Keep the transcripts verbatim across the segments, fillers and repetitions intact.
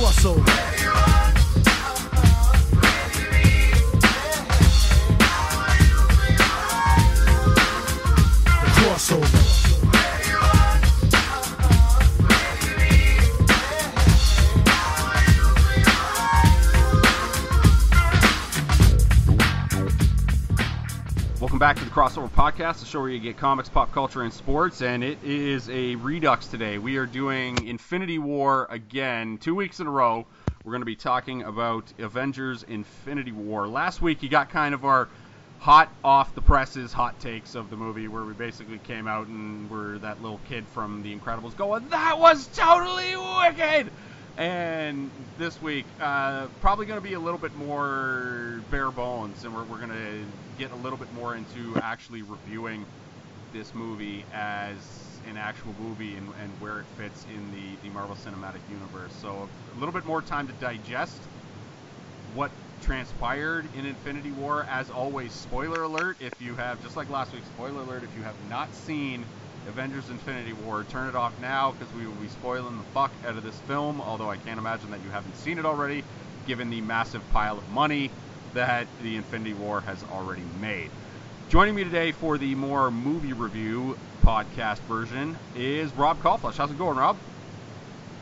crossover. Back to the Crossover Podcast, the show where you get comics, pop culture, and sports, and it is a redux today. We are doing Infinity War again, two weeks in a row. We're going to be talking about Avengers Infinity War. Last week, you got kind of our hot off the presses, hot takes of the movie, where we basically came out and were that little kid from The Incredibles going, "That was totally wicked!" And this week, uh, probably going to be a little bit more bare bones, and we're, we're going to get a little bit more into actually reviewing this movie as an actual movie and, and where it fits in the, the Marvel Cinematic Universe. So a little bit more time to digest what transpired in Infinity War. As always, spoiler alert, if you have, just like last week, spoiler alert, if you have not seen Avengers Infinity War, turn it off now, because we will be spoiling the fuck out of this film, although I can't imagine that you haven't seen it already, given the massive pile of money that the Infinity War has already made. Joining me today for the more movie review podcast version is Rob Kauflash. How's it going, Rob?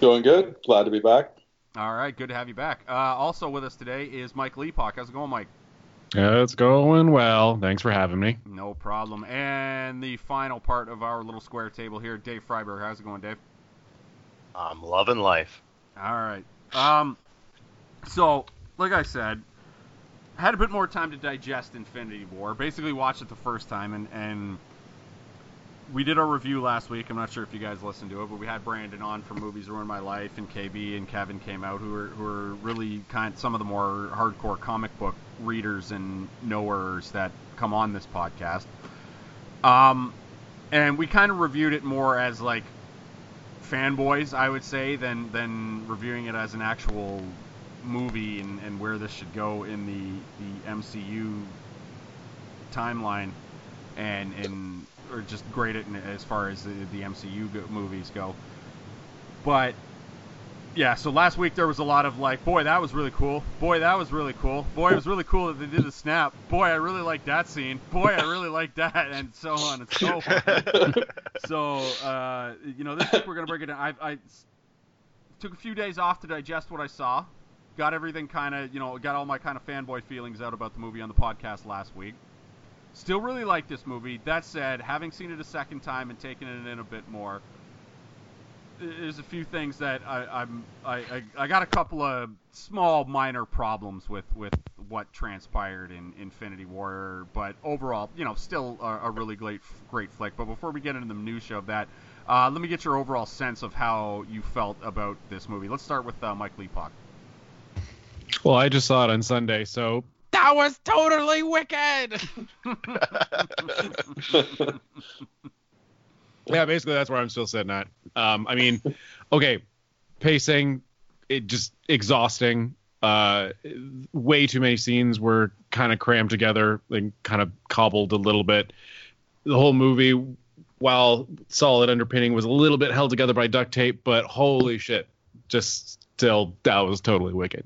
Doing good. Glad to be back. All right. Good to have you back. Uh, also with us today is Mike Leapak. How's it going, Mike? Yeah, it's going well. Thanks for having me. No problem. And the final part of our little square table here, Dave Freiberg. How's it going, Dave? I'm loving life. All right. Um, so, like I said, I had a bit more time to digest Infinity War. Basically watched it the first time, and, and we did our review last week. I'm not sure if you guys listened to it, but we had Brandon on from Movies Ruined My Life, and K B and Kevin came out, who are, who are really kind of some of the more hardcore comic book readers and knowers that come on this podcast. Um, and we kind of reviewed it more as like fanboys, I would say, than, than reviewing it as an actual movie and, and where this should go in the, the M C U timeline and in, or just grade it in, as far as the, the M C U go, movies go. But yeah, so last week there was a lot of like, boy, that was really cool. Boy, that was really cool. Boy, it was really cool that they did the snap. Boy, I really liked that scene. Boy, I really liked that, and so on and so forth. So, uh, you know, this week we're going to break it down. I, I took a few days off to digest what I saw. Got everything kind of, you know, got all my kind of fanboy feelings out about the movie on the podcast last week. Still really like this movie. That said, having seen it a second time and taken it in a bit more, there's a few things that I, I'm, I, I, I got a couple of small minor problems with, with what transpired in Infinity War, but overall, you know, still a, a really great, great flick. But before we get into the minutia of that, uh, let me get your overall sense of how you felt about this movie. Let's start with uh, Mike Leapak. Well, I just saw it on Sunday, so that was totally wicked. Yeah, basically that's where I'm still sitting at. Um, I mean, okay, pacing, it just exhausting. Uh, way too many scenes were kind of crammed together and kind of cobbled a little bit. The whole movie, while solid underpinning, was a little bit held together by duct tape, but holy shit, just still, that was totally wicked.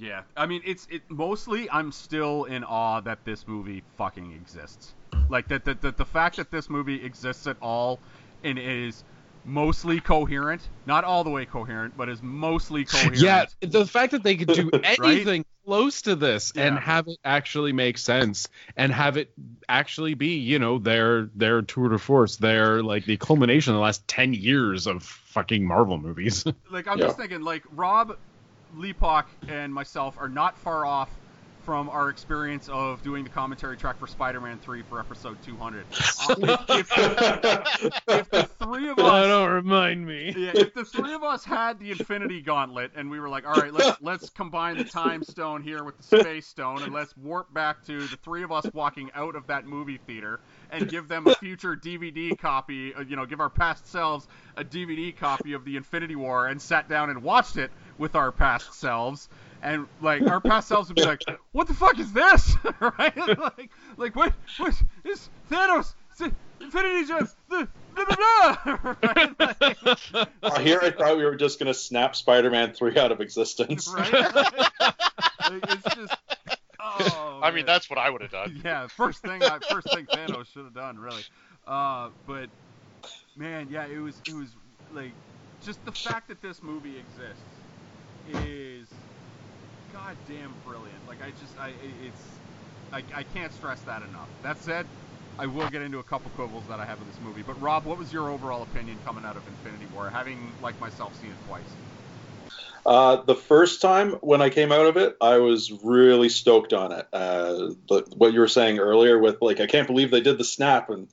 Yeah, I mean, it's it mostly I'm still in awe that this movie fucking exists. Like, that, that, that the fact that this movie exists at all and is mostly coherent, not all the way coherent, but is mostly coherent. Yeah, the fact that they could do anything right? close to this yeah. and have it actually make sense and have it actually be, you know, their their tour de force, their, like, the culmination of the last ten years of fucking Marvel movies. Like, I'm yeah. just thinking, like, Rob Leapak and myself are not far off from our experience of doing the commentary track for Spider-Man three for episode two hundred. if, if, if the three of us, oh, don't remind me. Yeah, if the three of us had the Infinity Gauntlet and we were like, all right, let's let's combine the Time Stone here with the Space Stone and let's warp back to the three of us walking out of that movie theater and give them a future D V D copy, you know, give our past selves a D V D copy of the Infinity War and sat down and watched it with our past selves. And, like, our past selves would be like, what the fuck is this? Right? Like, like what, what is Thanos? Infinity Gems? The blah, blah, blah. Right? Like, oh, here I thought we were just going to snap Spider-Man three out of existence. Right? Like, it's just... Oh, I mean, man. That's what I would have done. Yeah, first thing I, first thing Thanos should have done, really. Uh, but, man, yeah, it was, it was, like, just the fact that this movie exists is goddamn brilliant. Like, I just, I, it's, I, I can't stress that enough. That said, I will get into a couple quibbles that I have with this movie. But, Rob, what was your overall opinion coming out of Infinity War, having, like myself, seen it twice? Uh, the first time when I came out of it, I was really stoked on it. Uh, the, what you were saying earlier with, like, I can't believe they did the snap, and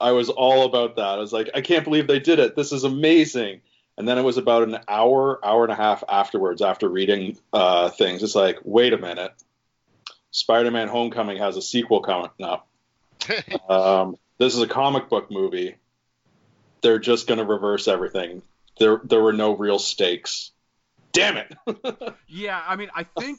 I was all about that. I was like, I can't believe they did it. This is amazing. And then it was about an hour, hour and a half afterwards, after reading uh, things. It's like, wait a minute. Spider-Man Homecoming has a sequel coming up. um, this is a comic book movie. They're just going to reverse everything. There, there were no real stakes. Damn it. Yeah, I mean, I think...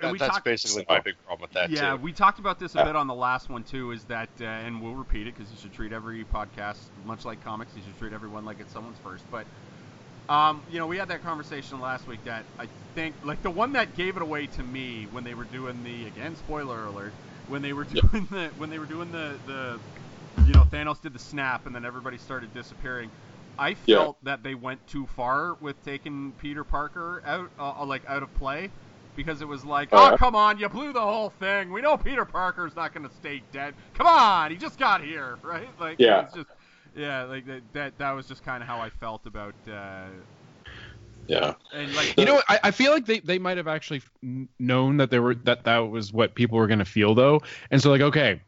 And we that's talked, basically my big problem with that, yeah, too. Yeah, we talked about this a bit on the last one, too, is that, uh, and we'll repeat it, because you should treat every podcast, much like comics, you should treat everyone like it's someone's first. But, um, you know, we had that conversation last week that I think, like, the one that gave it away to me when they were doing the, again, spoiler alert, when they were doing yeah. the, when they were doing the, the, you know, Thanos did the snap, and then everybody started disappearing. I felt yeah. that they went too far with taking Peter Parker out, uh, like out of play, because it was like, oh, uh, come on, you blew the whole thing. We know Peter Parker's not going to stay dead. Come on, he just got here, right? Like, yeah, it's just, yeah, like that. That was just kind of how I felt about. Uh, yeah. And like, you know, I, I feel like they, they might have actually known that they were that that was what people were going to feel though, and so like, okay.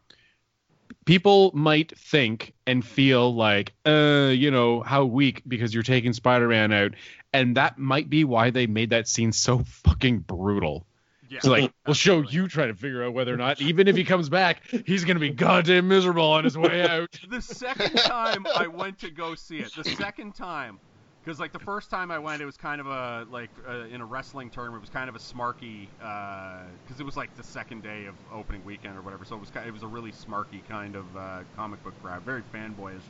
People might think and feel like, uh, you know, how weak because you're taking Spider-Man out. And that might be why they made that scene so fucking brutal. Yeah, so like, absolutely. We'll show you trying to figure out whether or not, even if he comes back, he's going to be goddamn miserable on his way out. The second time I went to go see it, the second time, because like the first time I went, it was kind of a, like uh, in a wrestling term, it was kind of a smarky, because uh, it was like the second day of opening weekend or whatever. So it was kind of, it was a really smarky kind of uh, comic book crowd, very fanboyish.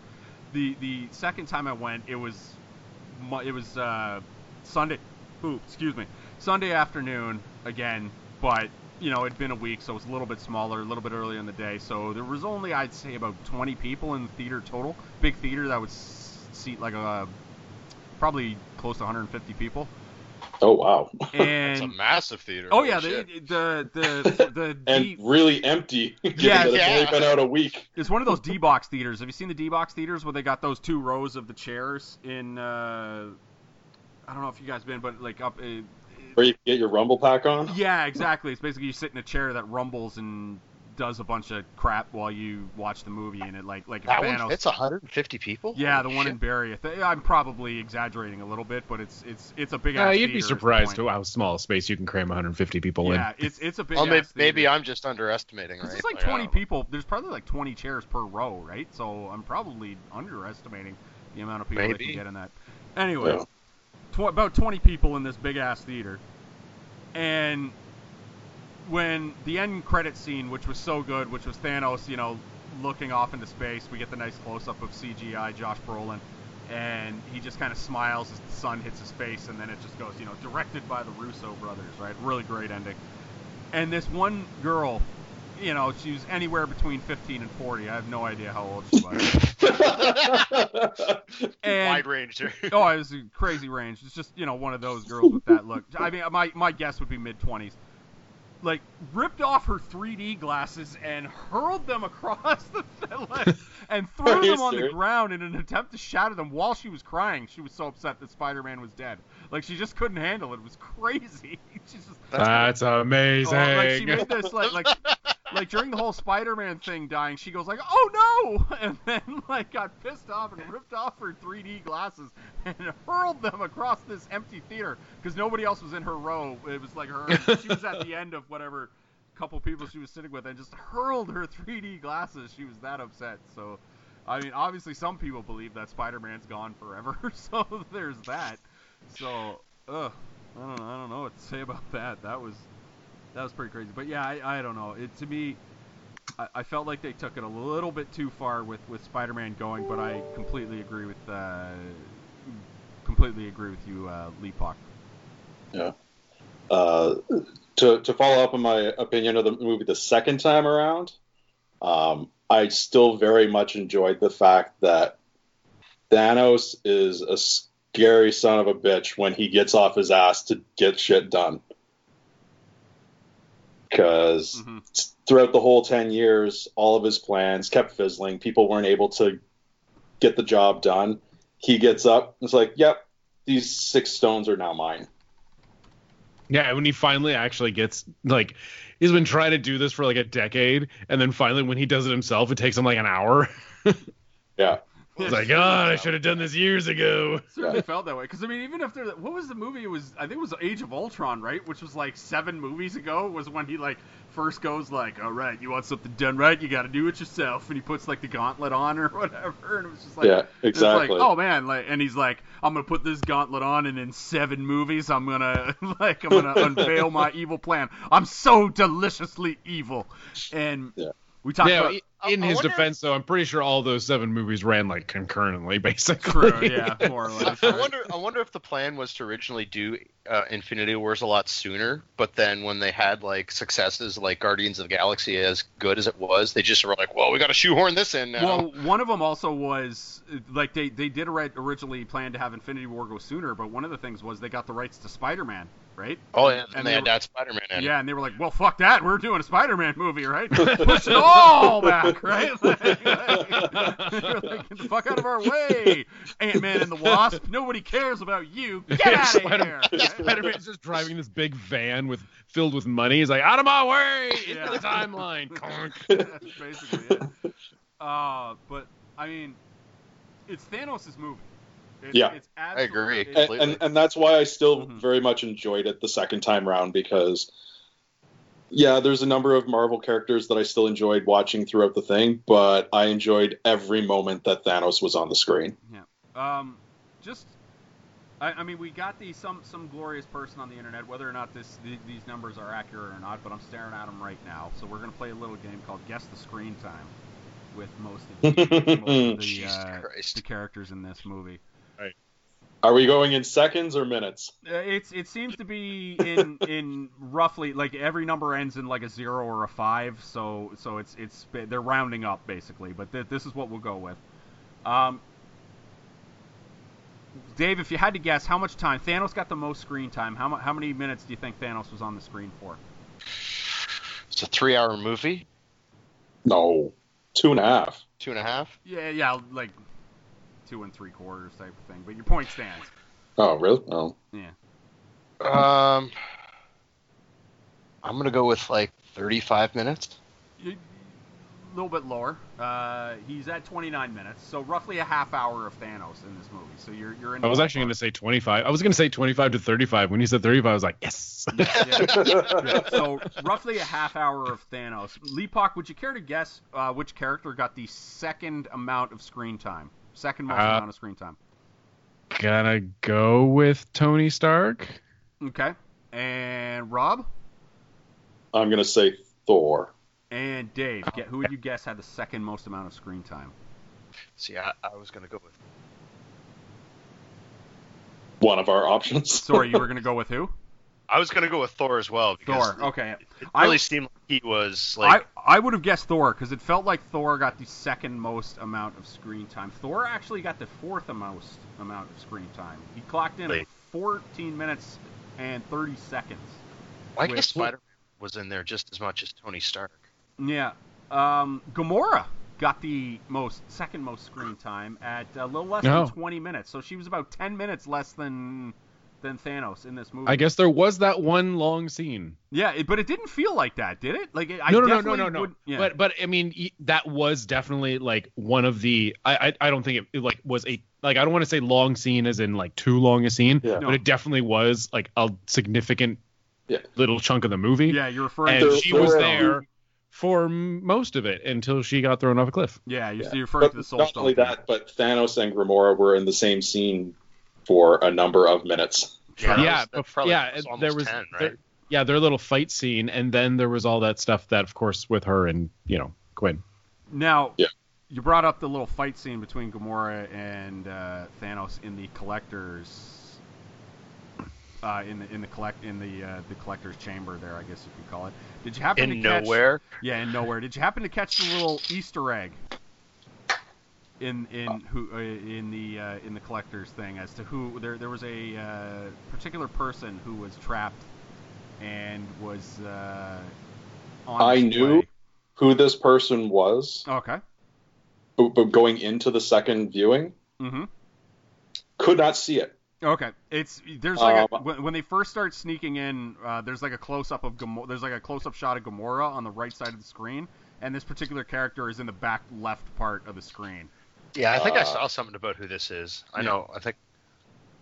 The the second time I went, it was it was uh, Sunday, ooh, excuse me, Sunday afternoon again, but you know it'd been a week, so it was a little bit smaller, a little bit earlier in the day. So there was only I'd say about twenty people in the theater total, big theater that would seat like a probably close to one hundred fifty people. Oh wow! And, that's a massive theater. Oh yeah, the, the the the and D... really empty. Yeah, that yeah. It's been out a week. It's one of those D box theaters. Have you seen the D box theaters where they got those two rows of the chairs in? Uh, I don't know if you guys been, but like up. Uh, where you get your rumble pack on? Yeah, exactly. It's basically you sit in a chair that rumbles and does a bunch of crap while you watch the movie, and it like like that Thanos, one, it's one hundred fifty people. Yeah, the Holy one shit. In Barrie. I'm probably exaggerating a little bit, but it's it's it's a big. Yeah, uh, you'd be surprised to how small a space you can cram one hundred fifty people yeah, in. Yeah, it's it's a big. Well, maybe, maybe I'm just underestimating. Right? It's like, like twenty people. There's probably like twenty chairs per row, right? So I'm probably underestimating the amount of people maybe. That can get in that. Anyway, yeah. tw- about twenty people in this big ass theater, and. When the end credit scene, which was so good, which was Thanos, you know, looking off into space, we get the nice close-up of C G I Josh Brolin, and he just kind of smiles as the sun hits his face, and then it just goes, you know, directed by the Russo brothers, right? Really great ending. And this one girl, you know, she was anywhere between fifteen and forty. I have no idea how old she was. And, wide range, too. Oh, it was a crazy range. It's just, you know, one of those girls with that look. I mean, my, my guess would be mid-twenties. Like, ripped off her three D glasses and hurled them across the like, and threw them on serious? The ground in an attempt to shatter them while she was crying. She was so upset that Spider-Man was dead. Like, she just couldn't handle it. It was crazy. Just, That's oh, amazing. Like, she made this, like, like, like, during the whole Spider-Man thing dying, she goes, like, oh, no! And then, like, got pissed off and ripped off her three D glasses and hurled them across this empty theater because nobody else was in her row. It was, like, her... She was at the end of whatever couple people she was sitting with and just hurled her three D glasses. She was that upset. So, I mean, obviously some people believe that Spider-Man's gone forever. So, there's that. So, ugh. I don't, I don't know what to say about that. That was... That was pretty crazy. But yeah, I, I don't know. It to me, I, I felt like they took it a little bit too far with, with Spider-Man going, but I completely agree with uh, completely agree with you, uh, Leapak. Yeah. Uh, to to follow up on my opinion of the movie the second time around, um, I still very much enjoyed the fact that Thanos is a scary son of a bitch when he gets off his ass to get shit done. Because mm-hmm. throughout the whole ten years, all of his plans kept fizzling. People weren't able to get the job done. He gets up and it's like, yep, these six stones are now mine. Yeah, when he finally actually gets, like, he's been trying to do this for like a decade, and then finally when he does it himself, it takes him like an hour. Yeah. It's like, God, oh, I should have done this years ago. Certainly yeah. felt that way. Because, I mean, even after... What was the movie? It was, I think it was Age of Ultron, right? Which was, like, seven movies ago was when he, like, first goes, like, all right, you want something done right? You got to do it yourself. And he puts, like, the gauntlet on or whatever. And it was just like... Yeah, exactly. Like, oh, man. Like, and he's like, I'm going to put this gauntlet on, and in seven movies, I'm going to, like, I'm going to unveil my evil plan. I'm so deliciously evil. And... Yeah. We talked yeah, about... In I his wonder... defense, though, I'm pretty sure all those seven movies ran, like, concurrently, basically. True, yeah, more or less. I wonder I wonder if the plan was to originally do uh, Infinity Wars a lot sooner, but then when they had, like, successes like Guardians of the Galaxy, as good as it was, they just were like, well, we got to shoehorn this in now. Well, one of them also was, like, they, they did originally plan to have Infinity War go sooner, but one of the things was they got the rights to Spider-Man. Right? Oh, and, and they, they had were, that Spider-Man in. Yeah, and they were like, well, fuck that. We're doing a Spider-Man movie, right? Push it all back, right? Like, like, they were like, get the fuck out of our way, Ant-Man and the Wasp. Nobody cares about you. Get out of here. Right? Spider-Man's just driving this big van with filled with money. He's like, out of my way. Yeah. Into the timeline. That's basically it. Uh, but, I mean, it's Thanos' movie. It's, yeah, it's I agree completely. And, and that's why I still mm-hmm. very much enjoyed it the second time round, because, yeah, there's a number of Marvel characters that I still enjoyed watching throughout the thing, but I enjoyed every moment that Thanos was on the screen. Yeah, um, just, I, I mean, we got the some some glorious person on the internet, whether or not this the, these numbers are accurate or not, but I'm staring at them right now, so we're gonna play a little game called Guess the Screen Time with most of the, most of the, uh, the characters in this movie. Are we going in seconds or minutes? Uh, it's it seems to be in in roughly, like, every number ends in like a zero or a five, so so it's it's they're rounding up basically, but th- this is what we'll go with. Um, Dave, if you had to guess, how much time Thanos got the most screen time? How mu- how many minutes do you think Thanos was on the screen for? It's a three-hour movie. No, two and a half. Two and a half. Yeah, yeah, like. Two and three quarters type of thing, but your point stands. Oh, really? Oh. Yeah. Um, I'm gonna go with like thirty-five minutes. A little bit lower. Uh, he's at twenty-nine minutes, so roughly a half hour of Thanos in this movie. So you're you're in. I was actually gonna say twenty-five. I was gonna say twenty-five to thirty-five. When you said thirty-five, I was like, yes. Yeah, yeah. Yeah. So roughly a half hour of Thanos. Leapak, would you care to guess uh, which character got the second amount of screen time? Second most uh, amount of screen time. Gonna go with Tony Stark. Okay. And Rob? I'm gonna say Thor. And Dave, oh, get, who would you guess had the second most amount of screen time? See, I, I was gonna go with... one of our options. Sorry, you were gonna go with who? I was going to go with Thor as well. Thor, okay. It really I, seemed like he was like... I, I would have guessed Thor, because it felt like Thor got the second most amount of screen time. Thor actually got the fourth most amount of screen time. He clocked in at fourteen minutes and thirty seconds. Well, I guess Spider-Man was in there just as much as Tony Stark. Yeah. Um, Gamora got the most second most screen time at a little less no. than twenty minutes. So she was about ten minutes less than... than Thanos in this movie. I guess there was that one long scene. Yeah, it, but it didn't feel like that, did it? Like it, I no, no, definitely no, no, no, no. Yeah. But but I mean, that was definitely like one of the. I I, I don't think it, it like was a like I don't want to say long scene as in like too long a scene, yeah. no. but it definitely was like a significant yeah. little chunk of the movie. Yeah, you're referring. And to she was there for most of it until she got thrown off a cliff. Yeah, you're, yeah. you're referring but to the Soul Stone. Not only that, but Thanos and Gamora were in the same scene for a number of minutes. Yeah, yeah, that was, that yeah was there was, ten, right? there, yeah, their little fight scene, and then there was all that stuff that, of course, with her and, you know, Quinn. Now, yeah. You brought up the little fight scene between Gamora and uh, Thanos in the collector's uh, in the in the collect in the uh, the collector's chamber there, I guess you could call it. Did you happen in to catch, nowhere? Yeah, in nowhere. Did you happen to catch the little Easter egg in in oh. who uh, in the uh, in the collector's thing as to who there there was a uh, particular person who was trapped and was uh, on I knew way. Who this person was. Okay. But going into the second viewing, mm-hmm. could not see it. Okay, it's there's like um, a, when they first start sneaking in, uh, there's like a close up of Gamora, there's like a close up shot of Gamora on the right side of the screen, and this particular character is in the back left part of the screen. Yeah, I think uh, I saw something about who this is. I yeah. know. I think.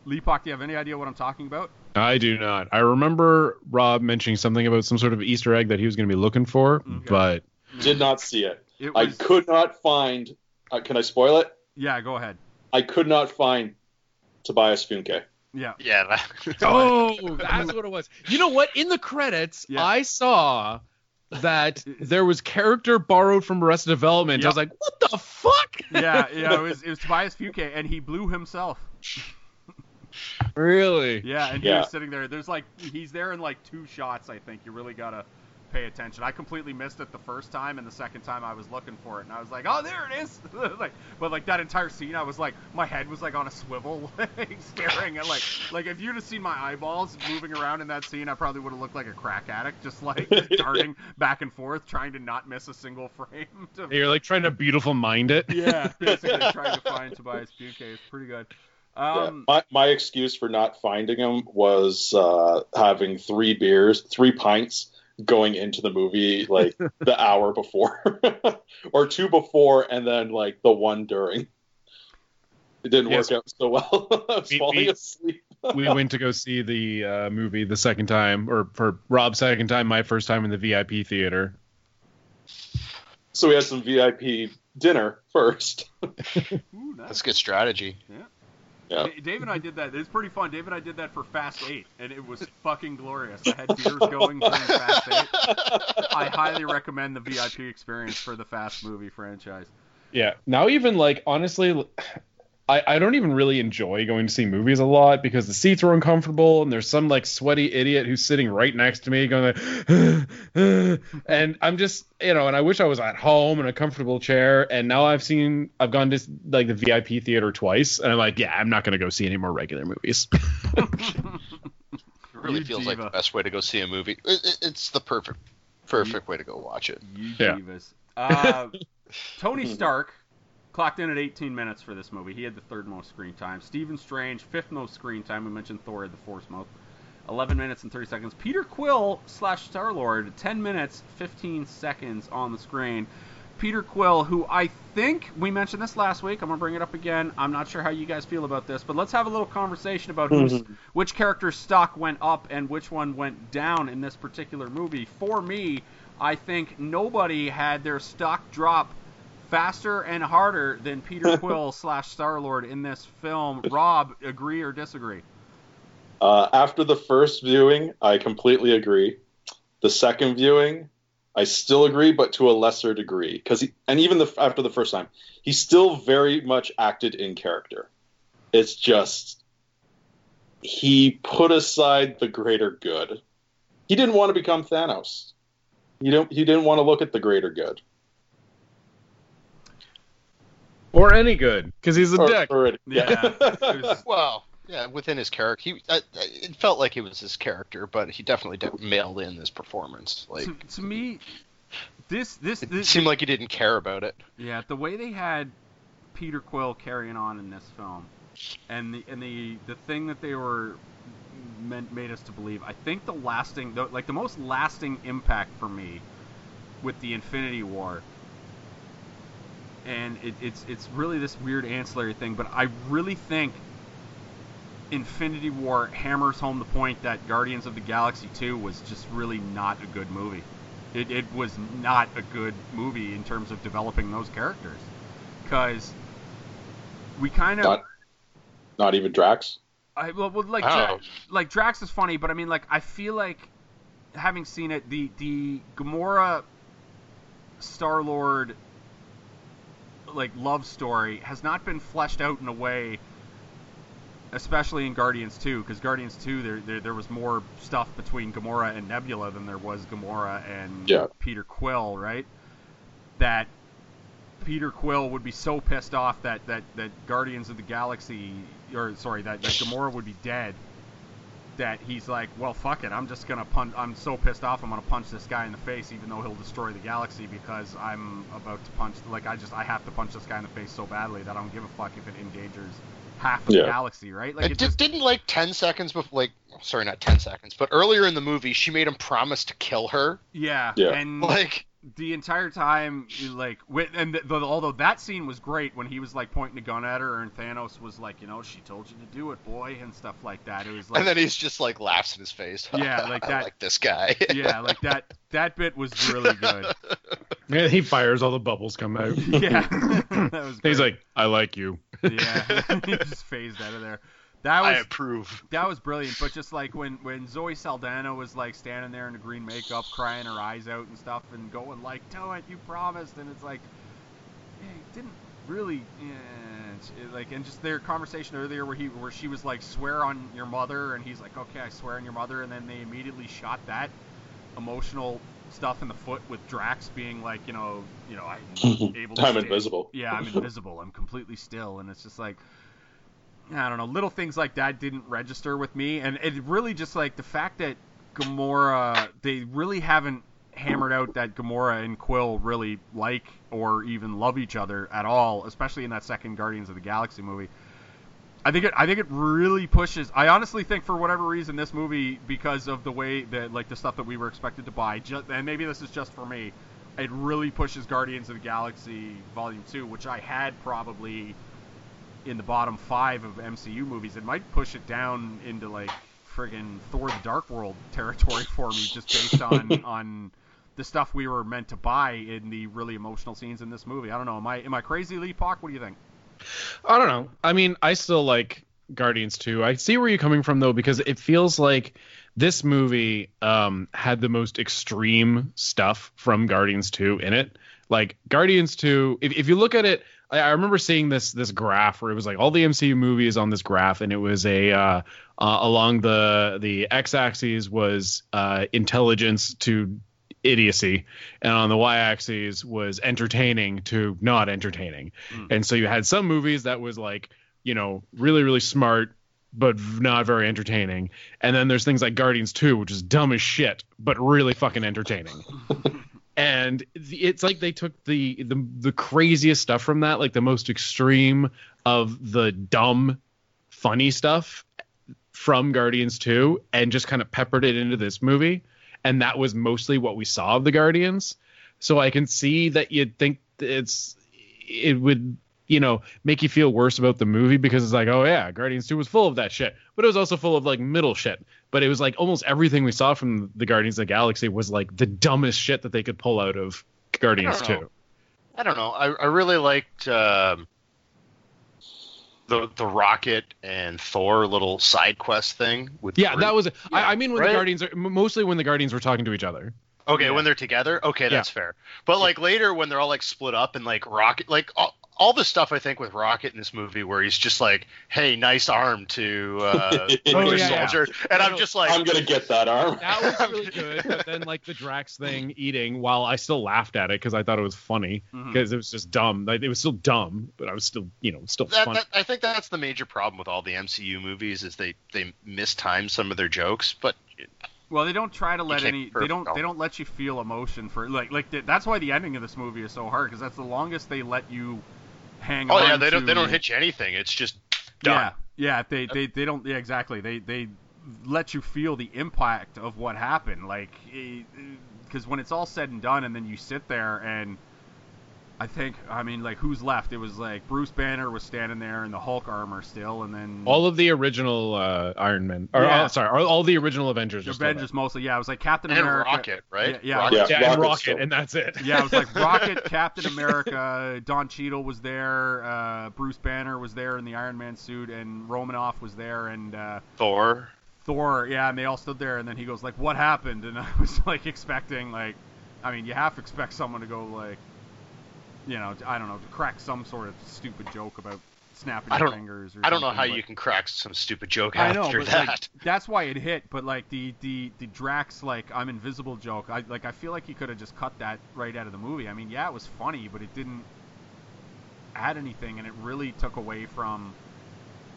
Leapak, do you have any idea what I'm talking about? I do not. I remember Rob mentioning something about some sort of Easter egg that he was going to be looking for, okay. but did not see it. it was... I could not find. Uh, can I spoil it? Yeah, go ahead. I could not find Tobias Fünke. Yeah. Yeah. That, oh, that's what it was. You know what? In the credits, yeah. I saw that there was character borrowed from Arrested Development. Yep. I was like, what the fuck? Yeah, yeah. It was, it was Tobias Fünke, and he blew himself. Really? Yeah, and he yeah. was sitting there. There's like he's there in like two shots, I think. You really gotta pay attention. I completely missed it the first time, and the second time I was looking for it, and I was like, "Oh, there it is!" like, but like that entire scene, I was like, my head was like on a swivel, like staring at like, like if you'd have seen my eyeballs moving around in that scene, I probably would have looked like a crack addict, just like darting back and forth, trying to not miss a single frame. To... You're like trying to beautiful mind it. Yeah, basically trying to find Tobias Fünke. It's pretty good. Um, yeah, my, my excuse for not finding him was uh, having three beers, three pints. Going into the movie like the hour before or two before and then like the one during. It didn't yes. work out so well. I was we, falling we, asleep. We went to go see the uh, movie the second time, or for Rob's second time, my first time in the V I P theater. So we had some V I P dinner first. Ooh, nice. That's good strategy. Yeah. Yeah. Dave and I did that. It was pretty fun. Dave and I did that for Fast eight, and it was fucking glorious. I had beers going during Fast eight. I highly recommend the V I P experience for the Fast movie franchise. Yeah. Now even, like, honestly, I, I don't even really enjoy going to see movies a lot because the seats were uncomfortable, and there's some, like, sweaty idiot who's sitting right next to me going like, and I'm just, you know, and I wish I was at home in a comfortable chair, and now I've seen, I've gone to, like, the V I P theater twice, and I'm like, yeah, I'm not going to go see any more regular movies. It really you feels diva. Like the best way to go see a movie. It, it, it's the perfect, perfect you, way to go watch it. You yeah. divas. Uh, Tony Stark clocked in at eighteen minutes for this movie. He had the third most screen time. Stephen Strange, fifth most screen time. We mentioned Thor had the fourth most. eleven minutes and thirty seconds. Peter Quill slash Star-Lord, ten minutes, fifteen seconds on the screen. Peter Quill, who I think we mentioned this last week. I'm going to bring it up again. I'm not sure how you guys feel about this, but let's have a little conversation about who's, which character's stock went up and which one went down in this particular movie. For me, I think nobody had their stock drop faster and harder than Peter Quill slash Star-Lord in this film. Rob, agree or disagree? Uh, after the first viewing, I completely agree. The second viewing, I still agree, but to a lesser degree. 'Cause he, and even the, after the first time, he still very much acted in character. It's just he put aside the greater good. He didn't want to become Thanos. He don't. He didn't want to look at the greater good. Or any good, because he's a or, dick. Or any, yeah. yeah. Well, yeah, within his character, he, I, I, it felt like it was his character, but he definitely did mailed in this performance. Like to, to me, this this it this, seemed like he didn't care about it. Yeah, the way they had Peter Quill carrying on in this film, and the and the, the thing that they were meant made us to believe. I think the lasting, the, like the most lasting impact for me, with the Infinity War. And it, it's it's really this weird ancillary thing, but I really think Infinity War hammers home the point that Guardians of the Galaxy two was just really not a good movie. It it was not a good movie in terms of developing those characters, because we kind of not, not even Drax. I well, well like Dra- like Drax is funny, but I mean like I feel like having seen it, the the Gamora Star-Lord, like, love story has not been fleshed out in a way, especially in Guardians two, because Guardians two, there, there there was more stuff between Gamora and Nebula than there was Gamora and yeah. Peter Quill, right? That Peter Quill would be so pissed off that, that, that Guardians of the Galaxy, or sorry, that, that Gamora would be dead, that he's like, well, fuck it, I'm just gonna punch, I'm so pissed off, I'm gonna punch this guy in the face, even though he'll destroy the galaxy, because I'm about to punch, like, I just, I have to punch this guy in the face so badly that I don't give a fuck if it endangers half of yeah. the galaxy, right? Like, it, it just didn't, like, ten seconds before, like, sorry, not ten seconds, but earlier in the movie, she made him promise to kill her. Yeah, yeah. And, like, the entire time, like, with, and the, the, although that scene was great when he was, like, pointing a gun at her and Thanos was like, you know, she told you to do it, boy, and stuff like that. It was like, and then he's just, like, laughs in his face. Yeah, like that. Like this guy. Yeah, like that. That bit was really good. Yeah, he fires, all the bubbles come out. Yeah, that was great. He's like, I like you. Yeah, he just phased out of there. That was, I approve. That was brilliant, but just like when, when Zoe Saldana was like standing there in the green makeup, crying her eyes out and stuff, and going like, "Do it, you promised," and it's like, yeah, it didn't really, yeah. Like, and just their conversation earlier where he, where she was like, "Swear on your mother," and he's like, "Okay, I swear on your mother," and then they immediately shot that emotional stuff in the foot with Drax being like, you know, you know, I'm able, to I'm stay. invisible. Yeah, I'm invisible. I'm completely still, and it's just like. I don't know, little things like that didn't register with me, and it really just, like, the fact that Gamora, they really haven't hammered out that Gamora and Quill really like or even love each other at all, especially in that second Guardians of the Galaxy movie. I think it, I think it really pushes, I honestly think for whatever reason this movie, because of the way that, like, the stuff that we were expected to buy, just, and maybe this is just for me, it really pushes Guardians of the Galaxy Volume two, which I had probably in the bottom five of M C U movies. It might push it down into, like, friggin' Thor the Dark World territory for me, just based on, on the stuff we were meant to buy in the really emotional scenes in this movie. I don't know. Am I am I crazy, Leapak? What do you think? I don't know. I mean, I still like Guardians two. I see where you're coming from, though, because it feels like this movie um, had the most extreme stuff from Guardians two in it. Like, Guardians two, if, if you look at it, I remember seeing this this graph where it was like all the M C U movies on this graph, and it was a uh, uh, along the the x-axis was uh, intelligence to idiocy, and on the y-axis was entertaining to not entertaining. Mm. And so you had some movies that was like, you know, really, really smart, but not very entertaining. And then there's things like Guardians two, which is dumb as shit, but really fucking entertaining. And it's like they took the, the the craziest stuff from that, like the most extreme of the dumb, funny stuff from Guardians two, and just kind of peppered it into this movie. And that was mostly what we saw of the Guardians. So I can see that you'd think it's it would, you know, make you feel worse about the movie, because it's like, oh, yeah, Guardians two was full of that shit. But it was also full of, like, middle shit. But it was like almost everything we saw from the Guardians of the Galaxy was like the dumbest shit that they could pull out of Guardians two. I don't know. I, I really liked um, the the Rocket and Thor little side quest thing. With yeah, Groot. that was. Yeah, I, I mean, when right? the Guardians are mostly when the Guardians were talking to each other. Okay, yeah. When they're together. Okay, that's yeah. fair. But like later when they're all like split up and like Rocket, like all, all the stuff I think with Rocket in this movie where he's just like, hey, nice arm to uh, oh, yeah, soldier. Yeah. And I'm just like, I'm going to get that arm. That was really good. But then like the Drax thing eating, while I still laughed at it because I thought it was funny, because mm-hmm. it was just dumb. Like, it was still dumb, but I was still, you know, still that, funny. That, I think that's the major problem with all the M C U movies is they, they mistime some of their jokes, but... It, Well, they don't try to let any. They don't. They don't let you feel emotion for like like the, that's why the ending of this movie is so hard, because that's the longest they let you hang. Oh, on Oh yeah, they to, don't. They don't hit you anything. It's just done. Yeah, yeah. They, they, they don't. Yeah, exactly. They they let you feel the impact of what happened. Like, because when it's all said and done, and then you sit there and I think I mean like who's left? It was like Bruce Banner was standing there in the Hulk armor still, and then all of the original uh, Iron Man, or yeah. all, sorry, all, all the original Avengers. The Avengers mostly, yeah. It was like Captain and America, Rocket, right? Yeah, yeah, Rocket. yeah, yeah and Rocket, still. And that's it. Yeah, it was like Rocket, Captain America, Don Cheadle was there, uh, Bruce Banner was there in the Iron Man suit, and Romanoff was there, and uh, Thor. Thor, yeah, and they all stood there, and then he goes like, "What happened?" And I was like expecting like. I mean, you have to expect someone to go, like, you know, I don't know, to crack some sort of stupid joke about snapping your fingers. Or I don't know how like, you can crack some stupid joke I after know, but that. Like, that's why it hit. But like the, the, the Drax, like, I'm invisible joke. I like I feel like he could have just cut that right out of the movie. I mean, yeah, it was funny, but it didn't add anything, and it really took away from.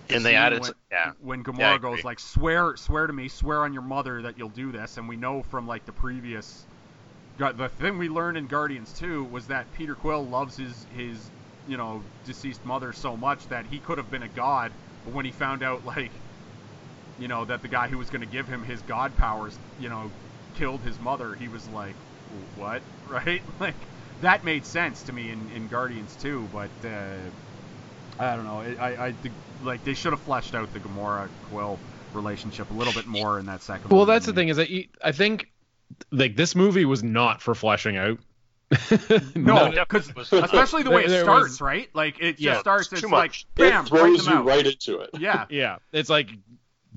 And they added when, yeah. when Gamora yeah, goes like, swear, swear to me, swear on your mother that you'll do this, and we know from like the previous. The thing we learned in Guardians two was that Peter Quill loves his, his, you know, deceased mother so much that he could have been a god, but when he found out, like, you know, that the guy who was going to give him his god powers, you know, killed his mother, he was like, what? Right? Like, that made sense to me in, in Guardians two, but, uh, I don't know, I, I, like, they should have fleshed out the Gamora-Quill relationship a little bit more in that second one. Well, that's the thing, is that you, I think... Like, this movie was not for fleshing out. No, because especially the way there, it starts, was, right? Like, it just yeah, starts, it's, it's like, bam, it throws you out. Right into it. Yeah. Yeah. It's like,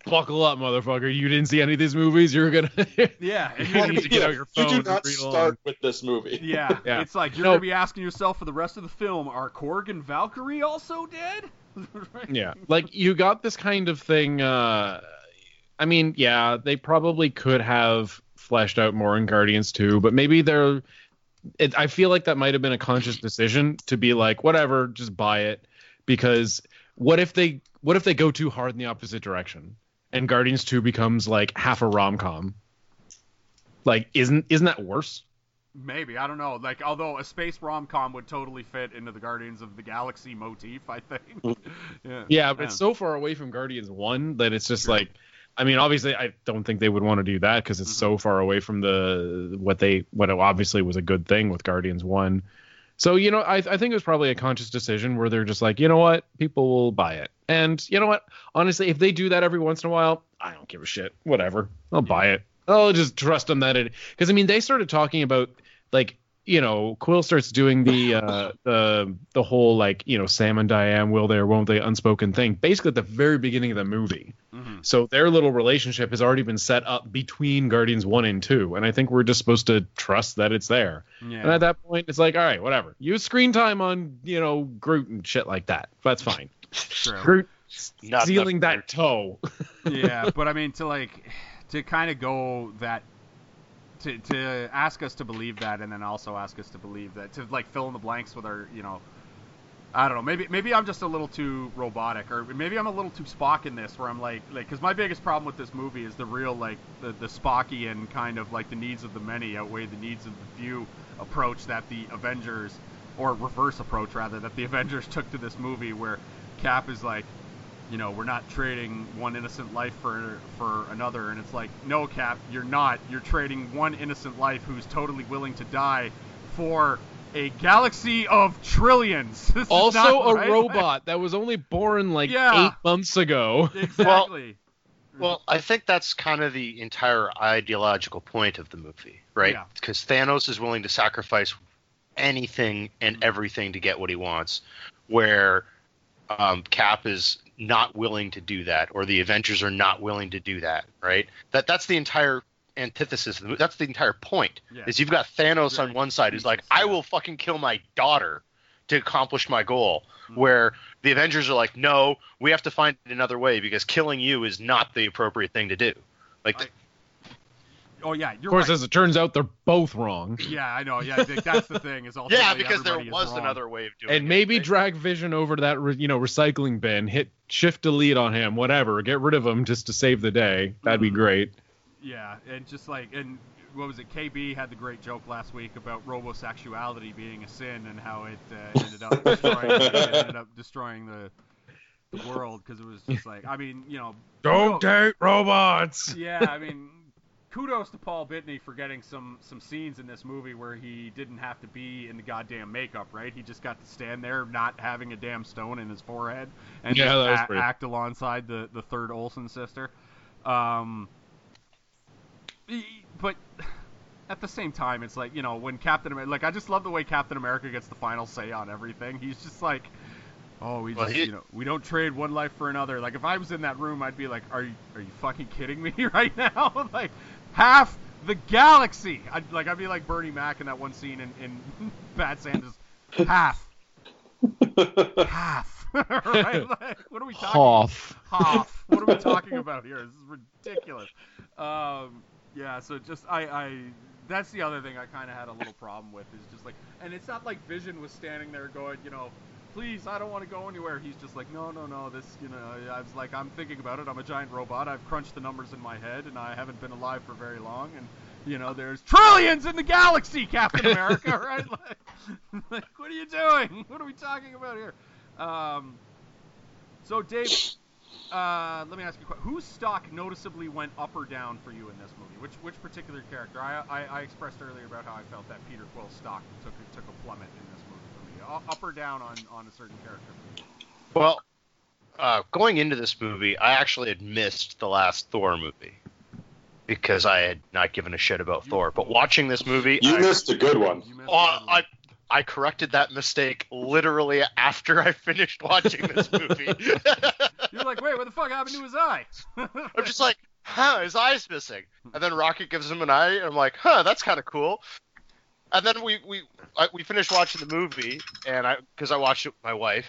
buckle up, motherfucker. You didn't see any of these movies. You're going to... Yeah. You need to get out your phone. You do not start along. With this movie. Yeah. yeah. It's like, you're no. going to be asking yourself for the rest of the film, are Korg and Valkyrie also dead? Right? Yeah. Like, you got this kind of thing... Uh, I mean, yeah, they probably could have... fleshed out more in Guardians two, but maybe they're it, I feel like that might have been a conscious decision to be like, whatever, just buy it, because what if they what if they go too hard in the opposite direction and Guardians two becomes like half a rom-com? Like, isn't isn't that worse? Maybe, I don't know. Like, although a space rom-com would totally fit into the Guardians of the Galaxy motif, I think. yeah. yeah, but yeah. It's so far away from Guardians one that it's just sure. like I mean, obviously, I don't think they would want to do that because it's mm-hmm. so far away from the what they what obviously was a good thing with Guardians one. So, you know, I, I think it was probably a conscious decision where they're just like, you know what? People will buy it. And you know what? Honestly, if they do that every once in a while, I don't give a shit. Whatever. I'll yeah. buy it. I'll just trust them that it because, I mean, they started talking about like, you know, Quill starts doing the uh, the the whole like, you know, Sam and Diane, will they or won't they unspoken thing basically at the very beginning of the movie. Mm-hmm. So their little relationship has already been set up between Guardians one and two. And I think we're just supposed to trust that it's there. Yeah. And at that point, it's like, all right, whatever. Use screen time on, you know, Groot and shit like that. That's fine. True. Groot Not stealing that toe. Yeah, but I mean, to like to kind of go that. To, to ask us to believe that, and then also ask us to believe that, to like fill in the blanks with our, you know, I don't know, maybe maybe I'm just a little too robotic, or maybe I'm a little too Spock in this, where I'm like, like, because my biggest problem with this movie is the real like the, the Spockian kind of like the needs of the many outweigh the needs of the few approach that the Avengers, or reverse approach rather, that the Avengers took to this movie, where Cap is like, you know, we're not trading one innocent life for for another. And it's like, no, Cap, you're not. You're trading one innocent life who's totally willing to die for a galaxy of trillions. This also is not a right robot way. That was only born like yeah. eight months ago. Exactly. Well, well, I think that's kind of the entire ideological point of the movie, right? Because yeah. Thanos is willing to sacrifice anything and mm-hmm. everything to get what he wants, where um, Cap is... not willing to do that, or the Avengers are not willing to do that, right? That that's the entire antithesis. That's the entire point. Yeah. Is you've got Thanos on one side who's like, I will fucking kill my daughter to accomplish my goal, mm-hmm. where the Avengers are like, no, we have to find another way because killing you is not the appropriate thing to do. Like. I- Oh yeah, you're right. Of course, right. As it turns out, they're both wrong. Yeah, I know. Yeah, that's the thing. Is ultimately yeah, because there was another way of doing it. And maybe right? drag Vision over to that, re- you know, recycling bin. Hit shift delete on him, whatever. Get rid of him just to save the day. That'd be great. Yeah, and just like, and what was it? K B had the great joke last week about robosexuality being a sin and how it uh, ended up destroying, it ended up destroying the. the world because it was just like, I mean, you know, don't kudos. Date robots. Yeah, I mean. Kudos to Paul Bettany for getting some, some scenes in this movie where he didn't have to be in the goddamn makeup, right? He just got to stand there not having a damn stone in his forehead and yeah, just a- act alongside the, the third Olsen sister. Um, but at the same time, it's like, you know, when Captain America... Like, I just love the way Captain America gets the final say on everything. He's just like, oh, we just, well, he, you know, we don't trade one life for another. Like, if I was in that room, I'd be like, are you, are you fucking kidding me right now? Like... Half the galaxy. I'd like I'd be like Bernie Mac in that one scene in, in Bad Sanders. Half. Half. Right? Like, what are we talking Half. about? Half. What are we talking about here? This is ridiculous. Um, yeah, so just I, I that's the other thing I kind of had a little problem with, is just like, and it's not like Vision was standing there going, you know, please, I don't want to go anywhere. He's just like, no, no, no, this, you know, I was like, I'm thinking about it. I'm a giant robot. I've crunched the numbers in my head, and I haven't been alive for very long. And, you know, there's trillions in the galaxy, Captain America, right? Like, like, what are you doing? What are we talking about here? Um, so, Dave, uh, let me ask you a question. Whose stock noticeably went up or down for you in this movie? Which which particular character? I, I, I expressed earlier about how I felt that Peter Quill's stock took, took a plummet in this movie. Up or down on, on a certain character? Well, uh, going into this movie, I actually had missed the last Thor movie because I had not given a shit about you, Thor. But watching this movie... You I, missed a good one. Uh, I, I corrected that mistake literally after I finished watching this movie. You're like, wait, what the fuck happened to his eye? I'm just like, huh, his eye's missing. And then Rocket gives him an eye, and I'm like, huh, that's kind of cool. And then we we I, we finished watching the movie, and I because I watched it with my wife,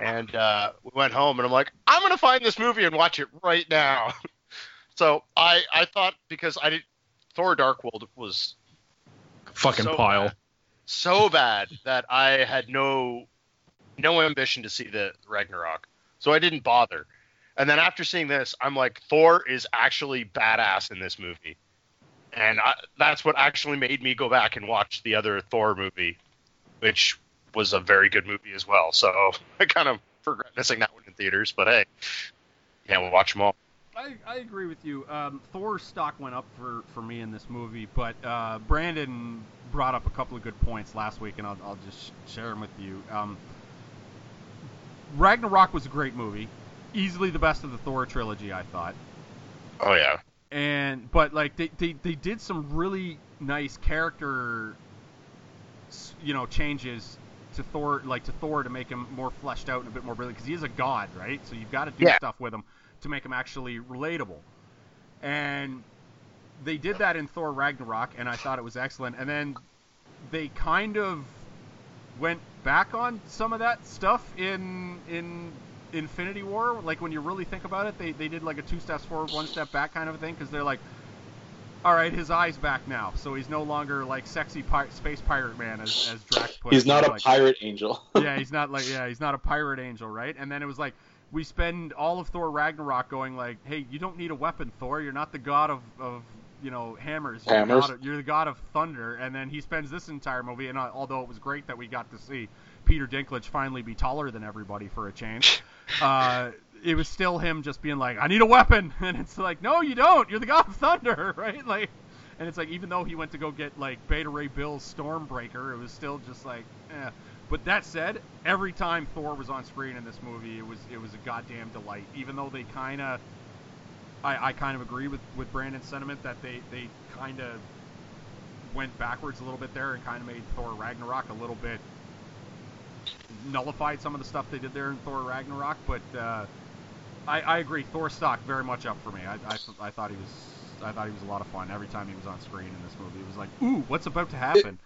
and uh, we went home, and I'm like, I'm gonna find this movie and watch it right now. So I I thought because I did, Thor Darkworld was fucking so pile bad, so bad that I had no no ambition to see the Ragnarok, so I didn't bother. And then after seeing this, I'm like, Thor is actually badass in this movie. And I, that's what actually made me go back and watch the other Thor movie, which was a very good movie as well. So I kind of regret missing that one in theaters, but hey, yeah, we'll watch them all. I, I agree with you. Um, Thor's stock went up for, for me in this movie, but uh, Brandon brought up a couple of good points last week, and I'll, I'll just share them with you. Um, Ragnarok was a great movie. Easily the best of the Thor trilogy, I thought. Oh, yeah. And but like they, they, they did some really nice character, you know, changes to Thor, like to Thor, to make him more fleshed out and a bit more brilliant, because he is a god, right? So you've got to do yeah. stuff with him to make him actually relatable. And they did that in Thor Ragnarok, and I thought it was excellent. And then they kind of went back on some of that stuff in in. Infinity War. Like, when you really think about it, they, they did like a two steps forward, one step back kind of a thing, because they're like, alright, his eye's back now, so he's no longer like sexy pi- space pirate man, as, as Drax put it. He's not a like, pirate angel. yeah, he's not like, yeah, he's not a pirate angel, right? And then it was like, we spend all of Thor Ragnarok going like, hey, you don't need a weapon, Thor, you're not the god of, of you know, hammers. You're, hammers. God of, you're the god of thunder. And then he spends this entire movie, and uh, although it was great that we got to see Peter Dinklage finally be taller than everybody for a change, uh, it was still him just being like, I need a weapon. And it's like, no, you don't. You're the god of thunder, right? Like, and it's like, even though he went to go get like Beta Ray Bill's Stormbreaker, it was still just like, eh. But that said, every time Thor was on screen in this movie, it was it was a goddamn delight. Even though they kind of, I, I kind of agree with, with Brandon's sentiment that they, they kind of went backwards a little bit there and kind of made Thor Ragnarok a little bit, nullified some of the stuff they did there in Thor Ragnarok, but uh, I, I agree. Thor stock very much up for me. I, I, I thought he was, I thought he was a lot of fun every time he was on screen in this movie. It was like, ooh, what's about to happen?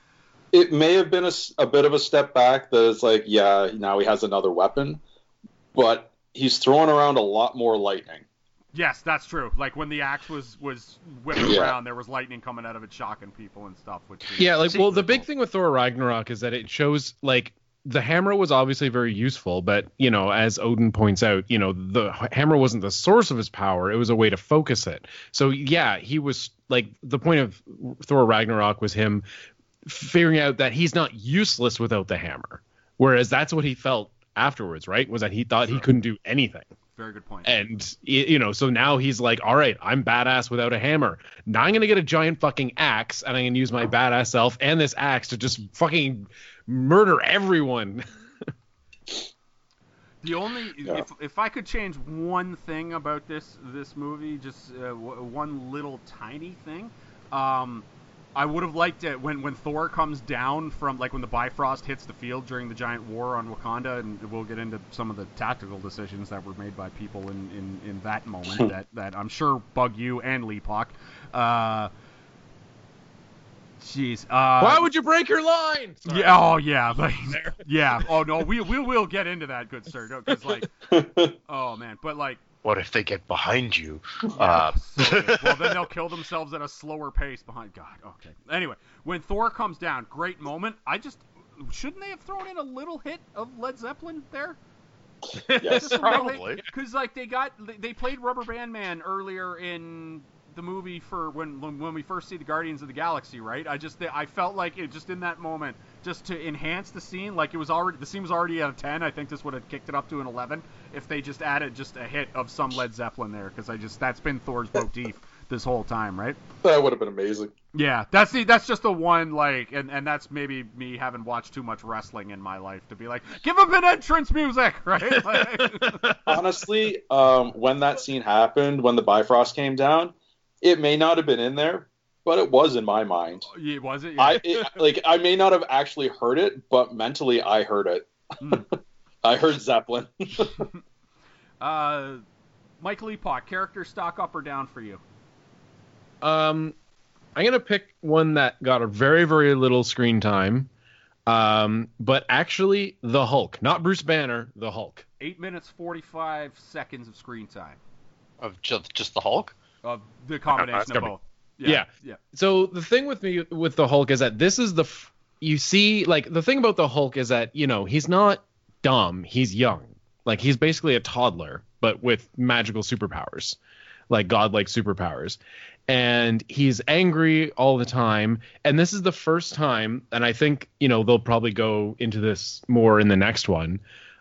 It, it may have been a, a bit of a step back. That it's like, yeah, now he has another weapon, but he's throwing around a lot more lightning. Yes, that's true. Like, when the axe was, was whipping yeah. around, there was lightning coming out of it, shocking people and stuff. Which is, yeah, like, well, the big thing with Thor Ragnarok is that it shows like. The hammer was obviously very useful, but, you know, as Odin points out, you know, the hammer wasn't the source of his power. It was a way to focus it. So, yeah, he was like, the point of Thor Ragnarok was him figuring out that he's not useless without the hammer, whereas that's what he felt afterwards, right? Was that he thought sure. he couldn't do anything. Very good point. And, you know, so now he's like, all right, I'm badass without a hammer. Now I'm going to get a giant fucking axe, and I'm going to use my badass self and this axe to just fucking murder everyone. The only, yeah. if if I could change one thing about this, this movie, just uh, w- one little tiny thing, um, I would have liked it when, when Thor comes down from, like, when the Bifrost hits the field during the giant war on Wakanda, and we'll get into some of the tactical decisions that were made by people in, in, in that moment that, that I'm sure bug you and Leapak. Uh, Jeez. Uh, Why would you break your line? Sorry. Yeah. Oh, yeah. Like, yeah. Oh, no. We we will get into that, good sir. No, 'cause like, oh man. But like. What if they get behind you? Uh... So well, then they'll kill themselves at a slower pace behind. God. Okay. Anyway, when Thor comes down, great moment. I just shouldn't they have thrown in a little hit of Led Zeppelin there? Yes, probably. Because like they got they played Rubber Band Man earlier in the movie for when when we first see the Guardians of the Galaxy, right? I just I felt like it just in that moment, just to enhance the scene, like it was already the scene was already at a ten. I think this would have kicked it up to an eleven if they just added just a hit of some Led Zeppelin there, because I just that's been Thor's motif this whole time, right? That would have been amazing. Yeah, that's the that's just the one like, and and that's maybe me having watched too much wrestling in my life to be like, give him an entrance music, right? Like... Honestly, um, when that scene happened, when the Bifrost came down. It may not have been in there, but it was in my mind. It was it? Yeah. I it, like I may not have actually heard it, but mentally I heard it. Mm. I heard Zeppelin. uh, Mike Leapak, character stock up or down for you? Um, I'm gonna pick one that got a very very little screen time, um, but actually the Hulk, not Bruce Banner, the Hulk. Eight minutes forty-five seconds of screen time. Of just just the Hulk. Uh, the combination of both. Yeah, yeah. yeah. So the thing with me with the Hulk is that this is the f- you see like the thing about the Hulk is that, you know, he's not dumb, he's young. Like he's basically a toddler but with magical superpowers. Like godlike superpowers. And he's angry all the time, and this is the first time, and I think, you know, they'll probably go into this more in the next one.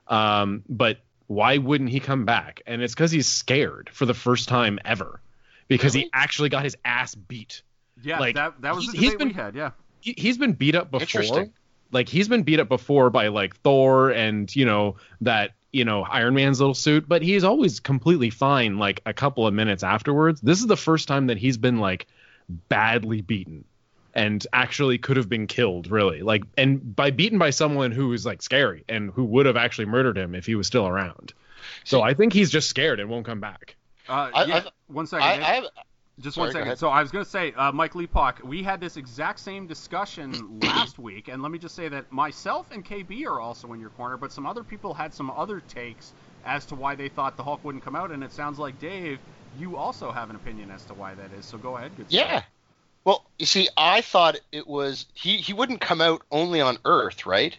Um, but why wouldn't he come back? And it's cuz he's scared for the first time ever. Because really? He actually got his ass beat. Yeah, like, that, that was the debate been, we had, yeah. He, he's been beat up before. Like, he's been beat up before by, like, Thor and, you know, that, you know, Iron Man's little suit. But he's always completely fine, like, a couple of minutes afterwards. This is the first time that he's been, like, badly beaten. And actually could have been killed, really. Like, and by beaten by someone who is, like, scary. And who would have actually murdered him if he was still around. So I think he's just scared and won't come back. Uh, I, yeah, I, one second. I, I have, Just sorry, one second. So I was going to say, uh, Mike Leapak, we had this exact same discussion last week, and let me just say that myself and K B are also in your corner, but some other people had some other takes as to why they thought the Hulk wouldn't come out, and it sounds like, Dave, you also have an opinion as to why that is, so go ahead. Good yeah. Start. Well, you see, I thought it was he, – he wouldn't come out only on Earth, right?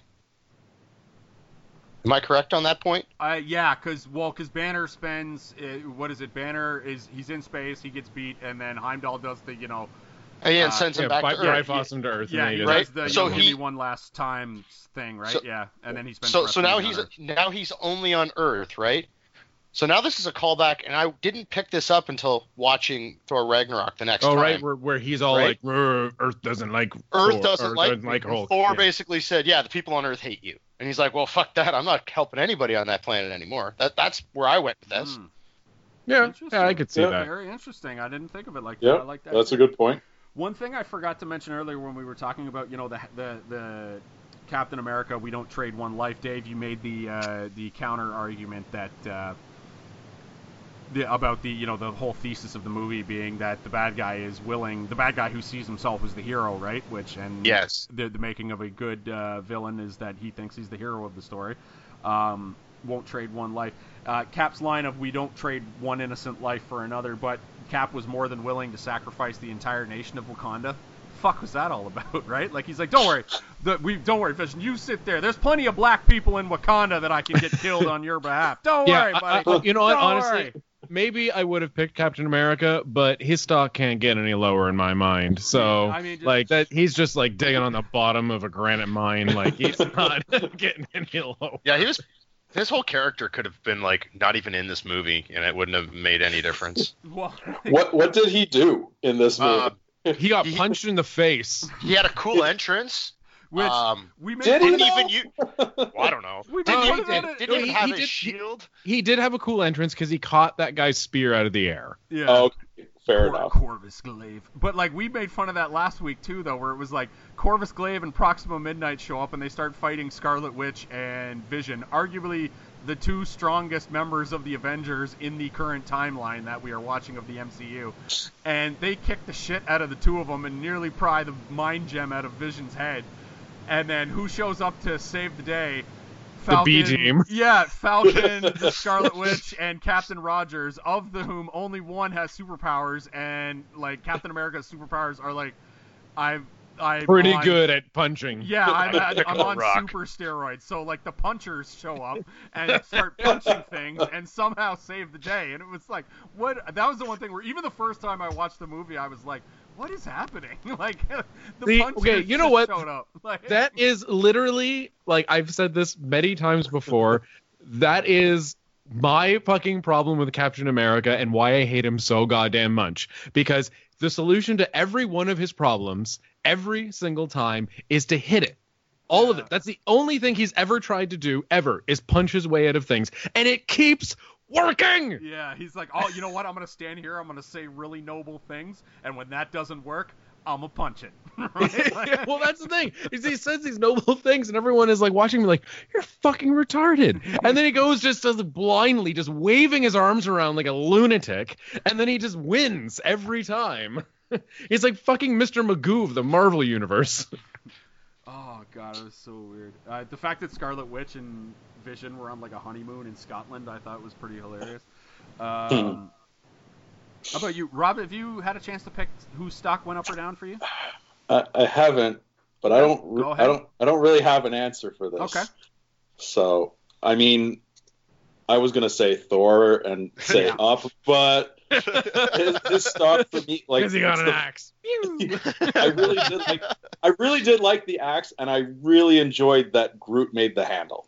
Am I correct on that point? Uh, yeah, because well, because Banner spends uh, what is it? Banner is he's in space, he gets beat, and then Heimdall does the you know, uh, yeah, and sends uh, him yeah, back to Earth. Bifrost him to Earth. Yeah, he, he right? does the so you know, he one last time thing, right? So, yeah, and then he spends. So so now he's Earth. now he's only on Earth, right? So now this is a callback, and I didn't pick this up until watching Thor Ragnarok the next oh, time. Oh, right, where, where he's all right? like, Earth doesn't like Earth Thor, doesn't Earth like, doesn't like Hulk. Thor yeah. basically said, yeah, the people on Earth hate you. And he's like, well, fuck that. I'm not helping anybody on that planet anymore. That That's where I went with this. Mm. Yeah, yeah, I could see yeah. that. Very interesting. I didn't think of it like yeah, that. I like that. That's a good point. One thing I forgot to mention earlier when we were talking about, you know, the the the Captain America, we don't trade one life. Dave, you made the, uh, the counter argument that... Uh, The, about the you know the whole thesis of the movie being that the bad guy is willing the bad guy who sees himself as the hero, right? Which and yes, the, the making of a good uh, villain is that he thinks he's the hero of the story. Um, won't trade one life. Uh, Cap's line of we don't trade one innocent life for another, but Cap was more than willing to sacrifice the entire nation of Wakanda. Fuck was that all about, right? Like he's like, don't worry, the, we don't worry, Vision. You sit there. There's plenty of black people in Wakanda that I can get killed on your behalf. Don't yeah, worry, buddy. I, I, you know what? Honestly. Worry. Maybe I would have picked Captain America, but his stock can't get any lower in my mind. So, I mean, just, like that, he's just like digging on the bottom of a granite mine. Like he's not getting any lower. Yeah, he was. His whole character could have been like not even in this movie, and it wouldn't have made any difference. Well, what What did he do in this movie? Uh, he got he, punched in the face. He had a cool entrance. Which um, we made, did didn't he even use. Well, I don't know. We didn't even, did, didn't no, even he, have he a did, shield. He, he did have a cool entrance because he caught that guy's spear out of the air. Yeah. Oh, fair Cor- enough. Corvus Glaive. But like we made fun of that last week too, though, where it was like Corvus Glaive and Proxima Midnight show up and they start fighting Scarlet Witch and Vision, arguably the two strongest members of the Avengers in the current timeline that we are watching of the M C U. And they kick the shit out of the two of them and nearly pry the mind gem out of Vision's head. And then who shows up to save the day? Falcon, the B-team. Yeah, Falcon, the Scarlet Witch, and Captain Rogers, of the whom only one has superpowers. And, like, Captain America's superpowers are, like, I've... I'm pretty on, good at punching. Yeah, I'm, at, I'm on rock. super steroids. So, like, the punchers show up and start punching things and somehow save the day. And it was like, what? That was the one thing where even the first time I watched the movie, I was like, what is happening? Like, the See, punchers okay, you know what? showed up. Like, that is literally, like, I've said this many times before, that is my fucking problem with Captain America and why I hate him so goddamn much. Because the solution to every one of his problems every single time is to hit it. All yeah. of it. That's the only thing he's ever tried to do, ever, is punch his way out of things. And it keeps working! Yeah, he's like, oh, you know what? I'm going to stand here. I'm going to say really noble things. And when that doesn't work, I'm going to punch it. Right? Well, that's the thing. He says these noble things, and everyone is like watching me like, you're fucking retarded. And then he goes just does blindly, just waving his arms around like a lunatic. And then he just wins every time. He's like fucking Mister Magoo of the Marvel Universe. Oh, God, it was so weird. Uh, the fact that Scarlet Witch and Vision were on like a honeymoon in Scotland, I thought was pretty hilarious. Um, how about you? Rob, have you had a chance to pick whose stock went up or down for you? I, I haven't, but I don't, re- I, don't, I don't really have an answer for this. Okay. So, I mean, I was going to say Thor and say yeah. up, but... his, his stock for me, like, he got an the, axe. I really did like. I really did like the axe, and I really enjoyed that Groot made the handle.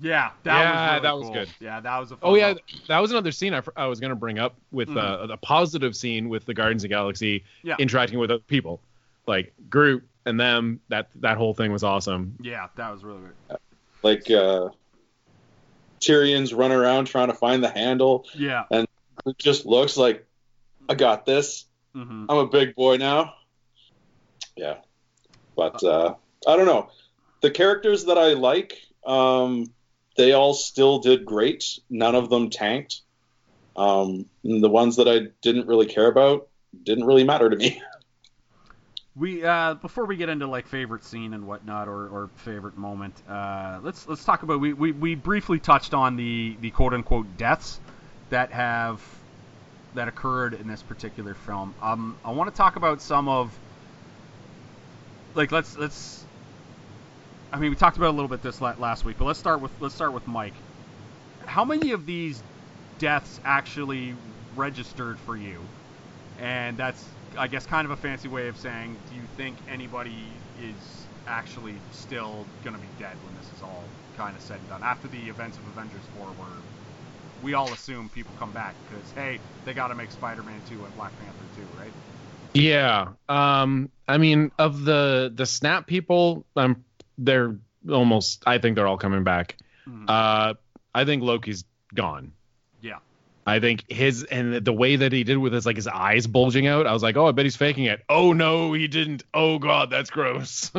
Yeah, that yeah, was really that cool. was good. Yeah, that was a. Fun oh yeah, one. That was another scene I, I was gonna bring up with mm-hmm. uh, the positive scene with the Guardians of the Galaxy yeah. interacting with other people, like Groot and them. That that whole thing was awesome. Yeah, that was really good. Like uh, Tyrion's run around trying to find the handle. Yeah, and. It just looks like I got this. Mm-hmm. I'm a big boy now. Yeah, but uh, I don't know. The characters that I like, um, they all still did great. None of them tanked. Um, and the ones that I didn't really care about didn't really matter to me. We uh, before we get into like favorite scene and whatnot or, or favorite moment, uh, let's let's talk about we, we we briefly touched on the the quote unquote deaths that have that occurred in this particular film. Um, I want to talk about some of like let's let's. I mean, we talked about a little bit this last week, but let's start with let's start with Mike. How many of these deaths actually registered for you? And that's, I guess, kind of a fancy way of saying, do you think anybody is actually still going to be dead when this is all kind of said and done after the events of Avengers four were? We all assume people come back because, hey, they got to make Spider-Man two and Black Panther two, right? Yeah. Um, I mean, of the the Snap people, um, they're almost, I think they're all coming back. Mm-hmm. Uh, I think Loki's gone. Yeah. I think his, and the way that he did with his, like his eyes bulging out, I was like, oh, I bet he's faking it. Oh, no, he didn't. Oh, God, that's gross.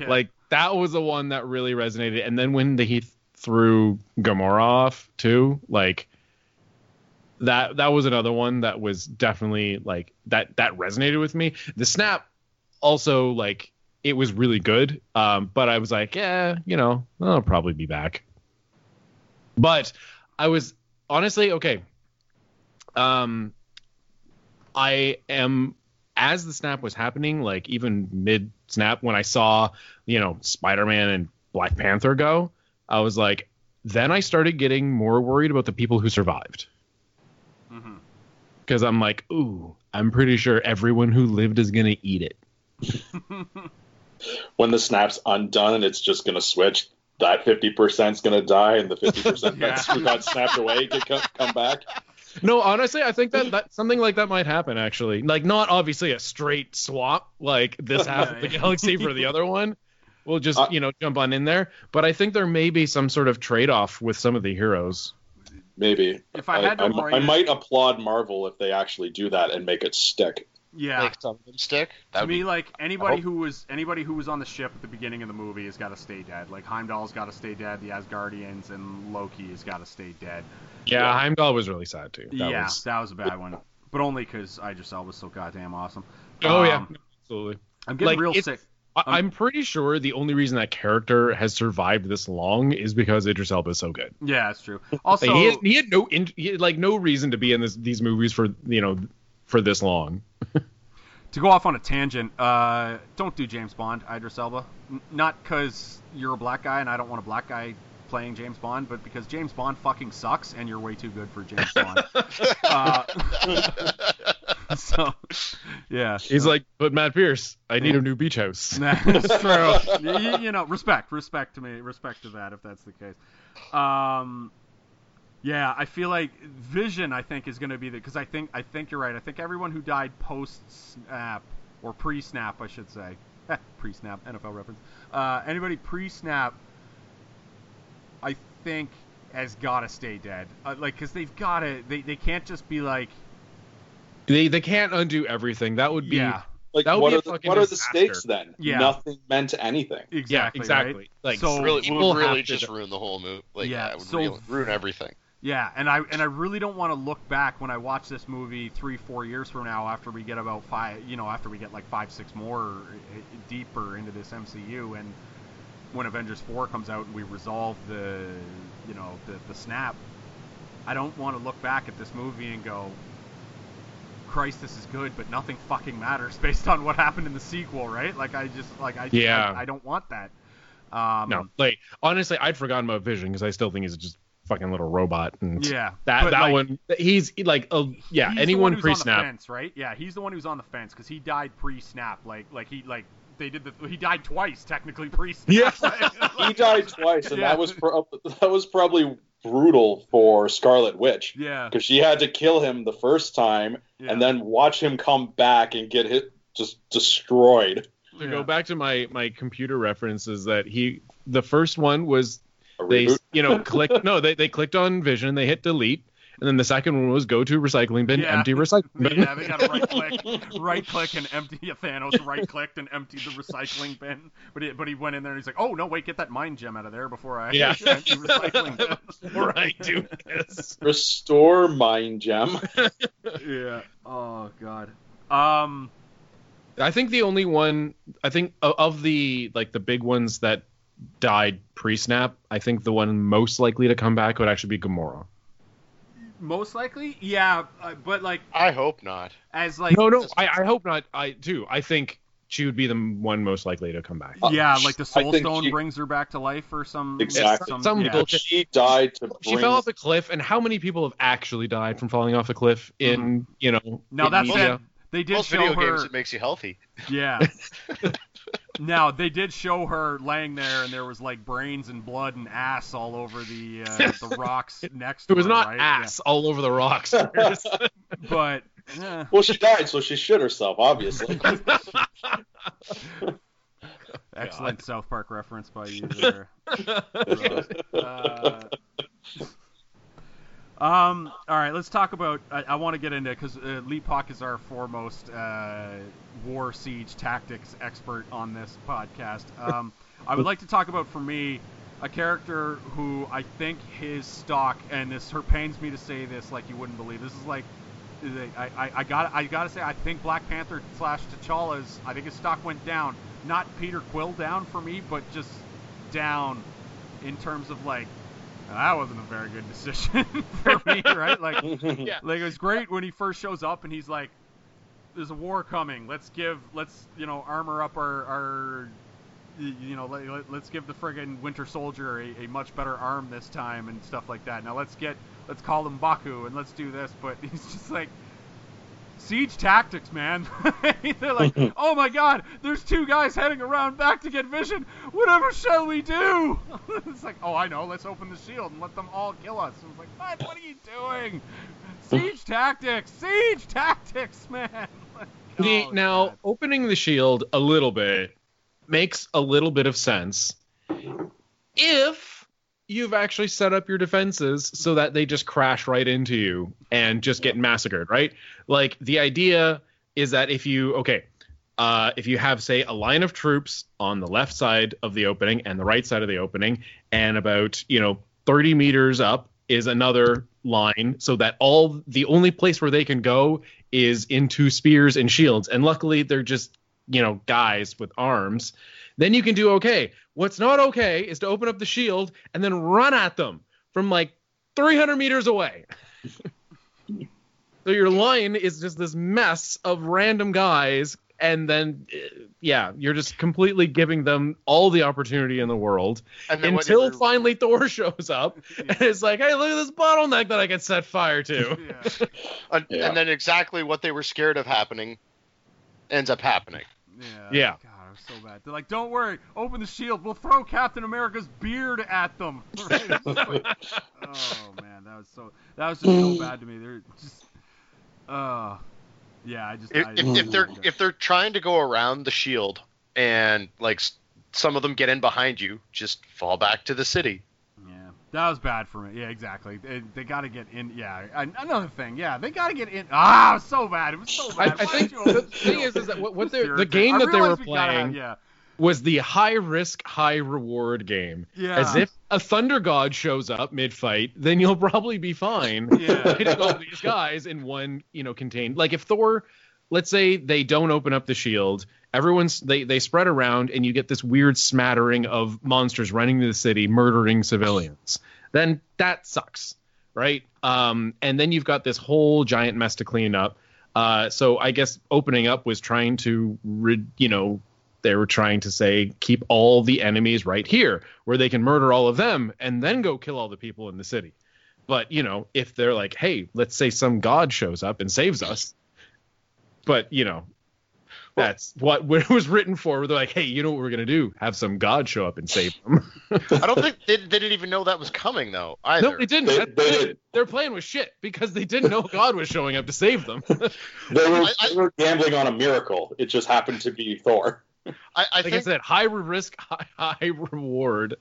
Yeah. Like, that was the one that really resonated. And then when the he threw Gamora off too, like that that was another one that was definitely like that that resonated with me. The Snap also, like, it was really good, um but I was like, yeah, you know, I'll probably be back. But I was honestly okay. um I am, as the Snap was happening, like even mid Snap, when I saw, you know, Spider-Man and Black Panther go, I was like, then I started getting more worried about the people who survived. Because mm-hmm. I'm like, ooh, I'm pretty sure everyone who lived is going to eat it. When the Snap's undone and it's just going to switch, that fifty percent is going to die and the fifty percent yeah. that got snapped away can come, come back. No, honestly, I think that, that something like that might happen, actually. Like, not obviously a straight swap, like this half of the galaxy for the other one. We'll just, you know, jump on in there. But I think there may be some sort of trade-off with some of the heroes. Maybe. If I had I, to I, I might applaud Marvel if they actually do that and make it stick. Yeah, like some of them stick. That to me, be, like anybody who was anybody who was on the ship at the beginning of the movie has got to stay dead. Like Heimdall's got to stay dead. The Asgardians and Loki has got to stay dead. Yeah, yeah, Heimdall was really sad too. That yeah, was... that was a bad one, but only because Idris Elba's so goddamn awesome. Oh um, yeah, absolutely. I'm getting like, real it's... sick. I'm pretty sure the only reason that character has survived this long is because Idris Elba is so good. Yeah, that's true. Also, like, he, had, he had no in, he had, like no reason to be in this, these movies for you know for this long. To go off on a tangent, uh, don't do James Bond, Idris Elba. N- not because you're a black guy and I don't want a black guy playing James Bond, but because James Bond fucking sucks and you're way too good for James Bond. uh, So, yeah. He's so. like, but Matt Pierce, I need a new beach house. That's true. you, you know, respect, respect to me, respect to that, if that's the case. Um, yeah, I feel like Vision, I think, is going to be the because I think I think you're right. I think everyone who died post snap or pre snap, I should say, pre snap N F L reference. Uh, anybody pre snap, I think, has got to stay dead. Uh, like, because they've got to, they they can't just be like. They they can't undo everything. That would be yeah. like that would what, be are, the, what are the stakes then? Yeah. Nothing meant anything. Exactly. Yeah, exactly. Right? Like so really, would really just to... ruin the whole movie. Like yeah, yeah it would so, really ruin everything. Yeah, and I and I really don't want to look back when I watch this movie three four years from now after we get about five you know after we get like five six more deeper into this M C U and when Avengers four comes out and we resolve the you know the the snap. I don't want to look back at this movie and go. Christ, this is good, but nothing fucking matters based on what happened in the sequel, right? Like, I just, like, I, yeah. I, I don't want that. Um, no, like, honestly, I'd forgotten about Vision because I still think he's just a fucking little robot. And yeah, that that like, one, he's like, a, yeah, anyone pre-snap, fence, right? Yeah, he's the one who's on the fence because he died pre-snap. Like, like he, like they did the, he died twice technically pre-snap. Yeah, like, like, he died twice, and yeah. that was pro- that was probably. brutal for Scarlet Witch. Yeah. Because she had to kill him the first time yeah. and then watch him come back and get hit just destroyed. To yeah. go back to my, my computer references that he the first one was they you know clicked no they, they clicked on Vision, they hit delete, and then the second one was go to recycling bin, yeah. empty recycling bin. Yeah, they gotta right click right click and empty Thanos right clicked and emptied the recycling bin. But he but he went in there and he's like, oh no wait, get that mind gem out of there before I yeah. empty recycling bin. Before I do this. Restore mind gem. Yeah. Oh god. Um I think the only one I think of the like the big ones that died pre-snap, I think the one most likely to come back would actually be Gamora. Most likely, yeah, uh, but like I hope not. As like no, no, I, I hope not. I do. I think she would be the one most likely to come back. Uh, yeah, like the Soul Stone she... brings her back to life or some exactly. Some, some yeah. bullshit. She died to. Bring... She fell off the cliff, and how many people have actually died from falling off the cliff? In mm-hmm. you know, now that's it. They did most show video her... games. It makes you healthy. Yeah. Now, they did show her laying there, and there was, like, brains and blood and ass all over the uh, the rocks next to her, It was her, not right? ass yeah. all over the rocks. But, yeah. Well, she died, so she shit herself, obviously. Excellent God. South Park reference by you there. uh, um, all right, let's talk about... I, I want to get into it, because uh, Leapak is our foremost... Uh, war siege tactics expert on this podcast. Um, I would like to talk about, for me, a character who I think his stock, and this her pains me to say this, like you wouldn't believe. This is like, I I, I got I gotta say, I think Black Panther slash T'Challa's, I think his stock went down. Not Peter Quill down for me, but just down in terms of like, that wasn't a very good decision for me, right? Like, yeah. like it was great when he first shows up and he's like, there's a war coming. Let's give, let's, you know, armor up our, our you know, let, let's give the friggin' Winter Soldier a, a much better arm this time and stuff like that. Now let's get, let's call him Baku and let's do this. But he's just like, siege tactics, man. They're like, oh my God, there's two guys heading around back to get Vision. Whatever shall we do? It's like, oh, I know. Let's open the shield and let them all kill us. And it's like, what? What are you doing? Siege tactics, siege tactics, man. The, oh, now, God. Opening the shield a little bit makes a little bit of sense if you've actually set up your defenses so that they just crash right into you and just get massacred, right? Like, the idea is that if you, okay, uh, if you have, say, a line of troops on the left side of the opening and the right side of the opening, and about, you know, thirty meters up is another line, so that all the only place where they can go is into spears and shields. And luckily, they're just, you know, guys with arms. Then you can do okay. What's not okay is to open up the shield and then run at them from like three hundred meters away. So your line is just this mess of random guys, and then yeah, you're just completely giving them all the opportunity in the world until whatever... finally Thor shows up yeah. and it's like, hey, look at this bottleneck that I can set fire to. Yeah. uh, yeah. And then exactly what they were scared of happening ends up happening. Yeah. Yeah. God, I'm so bad. They're like, don't worry, open the shield. We'll throw Captain America's beard at them. Right? Oh man, that was so that was just so bad to me. They're just uh Yeah, I just. If, I, if, if they're if they're trying to go around the shield and like some of them get in behind you, just fall back to the city. Yeah, that was bad for me. Yeah, exactly. They, they got to get in. Yeah, another thing. Yeah, they got to get in. Ah, it was so bad. It was so bad. I, I think the thing is, is that what, what the game that they were we playing have, yeah. was the high risk, high reward game. Yeah. As if a thunder god shows up mid fight, then you'll probably be fine. Yeah. Hitting all these guys in one, you know, contained. Like if Thor, let's say they don't open up the shield, everyone's they they spread around, and you get this weird smattering of monsters running to the city, murdering civilians. Then that sucks, right? Um, and then you've got this whole giant mess to clean up. Uh, so I guess opening up was trying to, rid, you know. They were trying to say, keep all the enemies right here where they can murder all of them and then go kill all the people in the city. But, you know, if they're like, hey, let's say some god shows up and saves us. But, you know, well, that's what, what it was written for. They're like, hey, you know what we're going to do? Have some god show up and save them. I don't think they, they didn't even know that was coming, though. Either. No, they didn't. They, they, they, their plan was shit because they didn't know God was showing up to save them. they, were, I, I, they were gambling on a miracle. It just happened to be Thor. I, I like think, I said, high risk, high, high reward.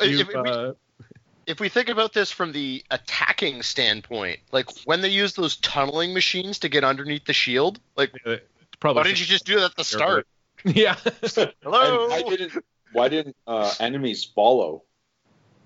If, if, uh... we, if we think about this from the attacking standpoint, like when they use those tunneling machines to get underneath the shield, like yeah, probably why didn't you just do that at the start? Yeah. Hello. Why didn't, why didn't uh, enemies follow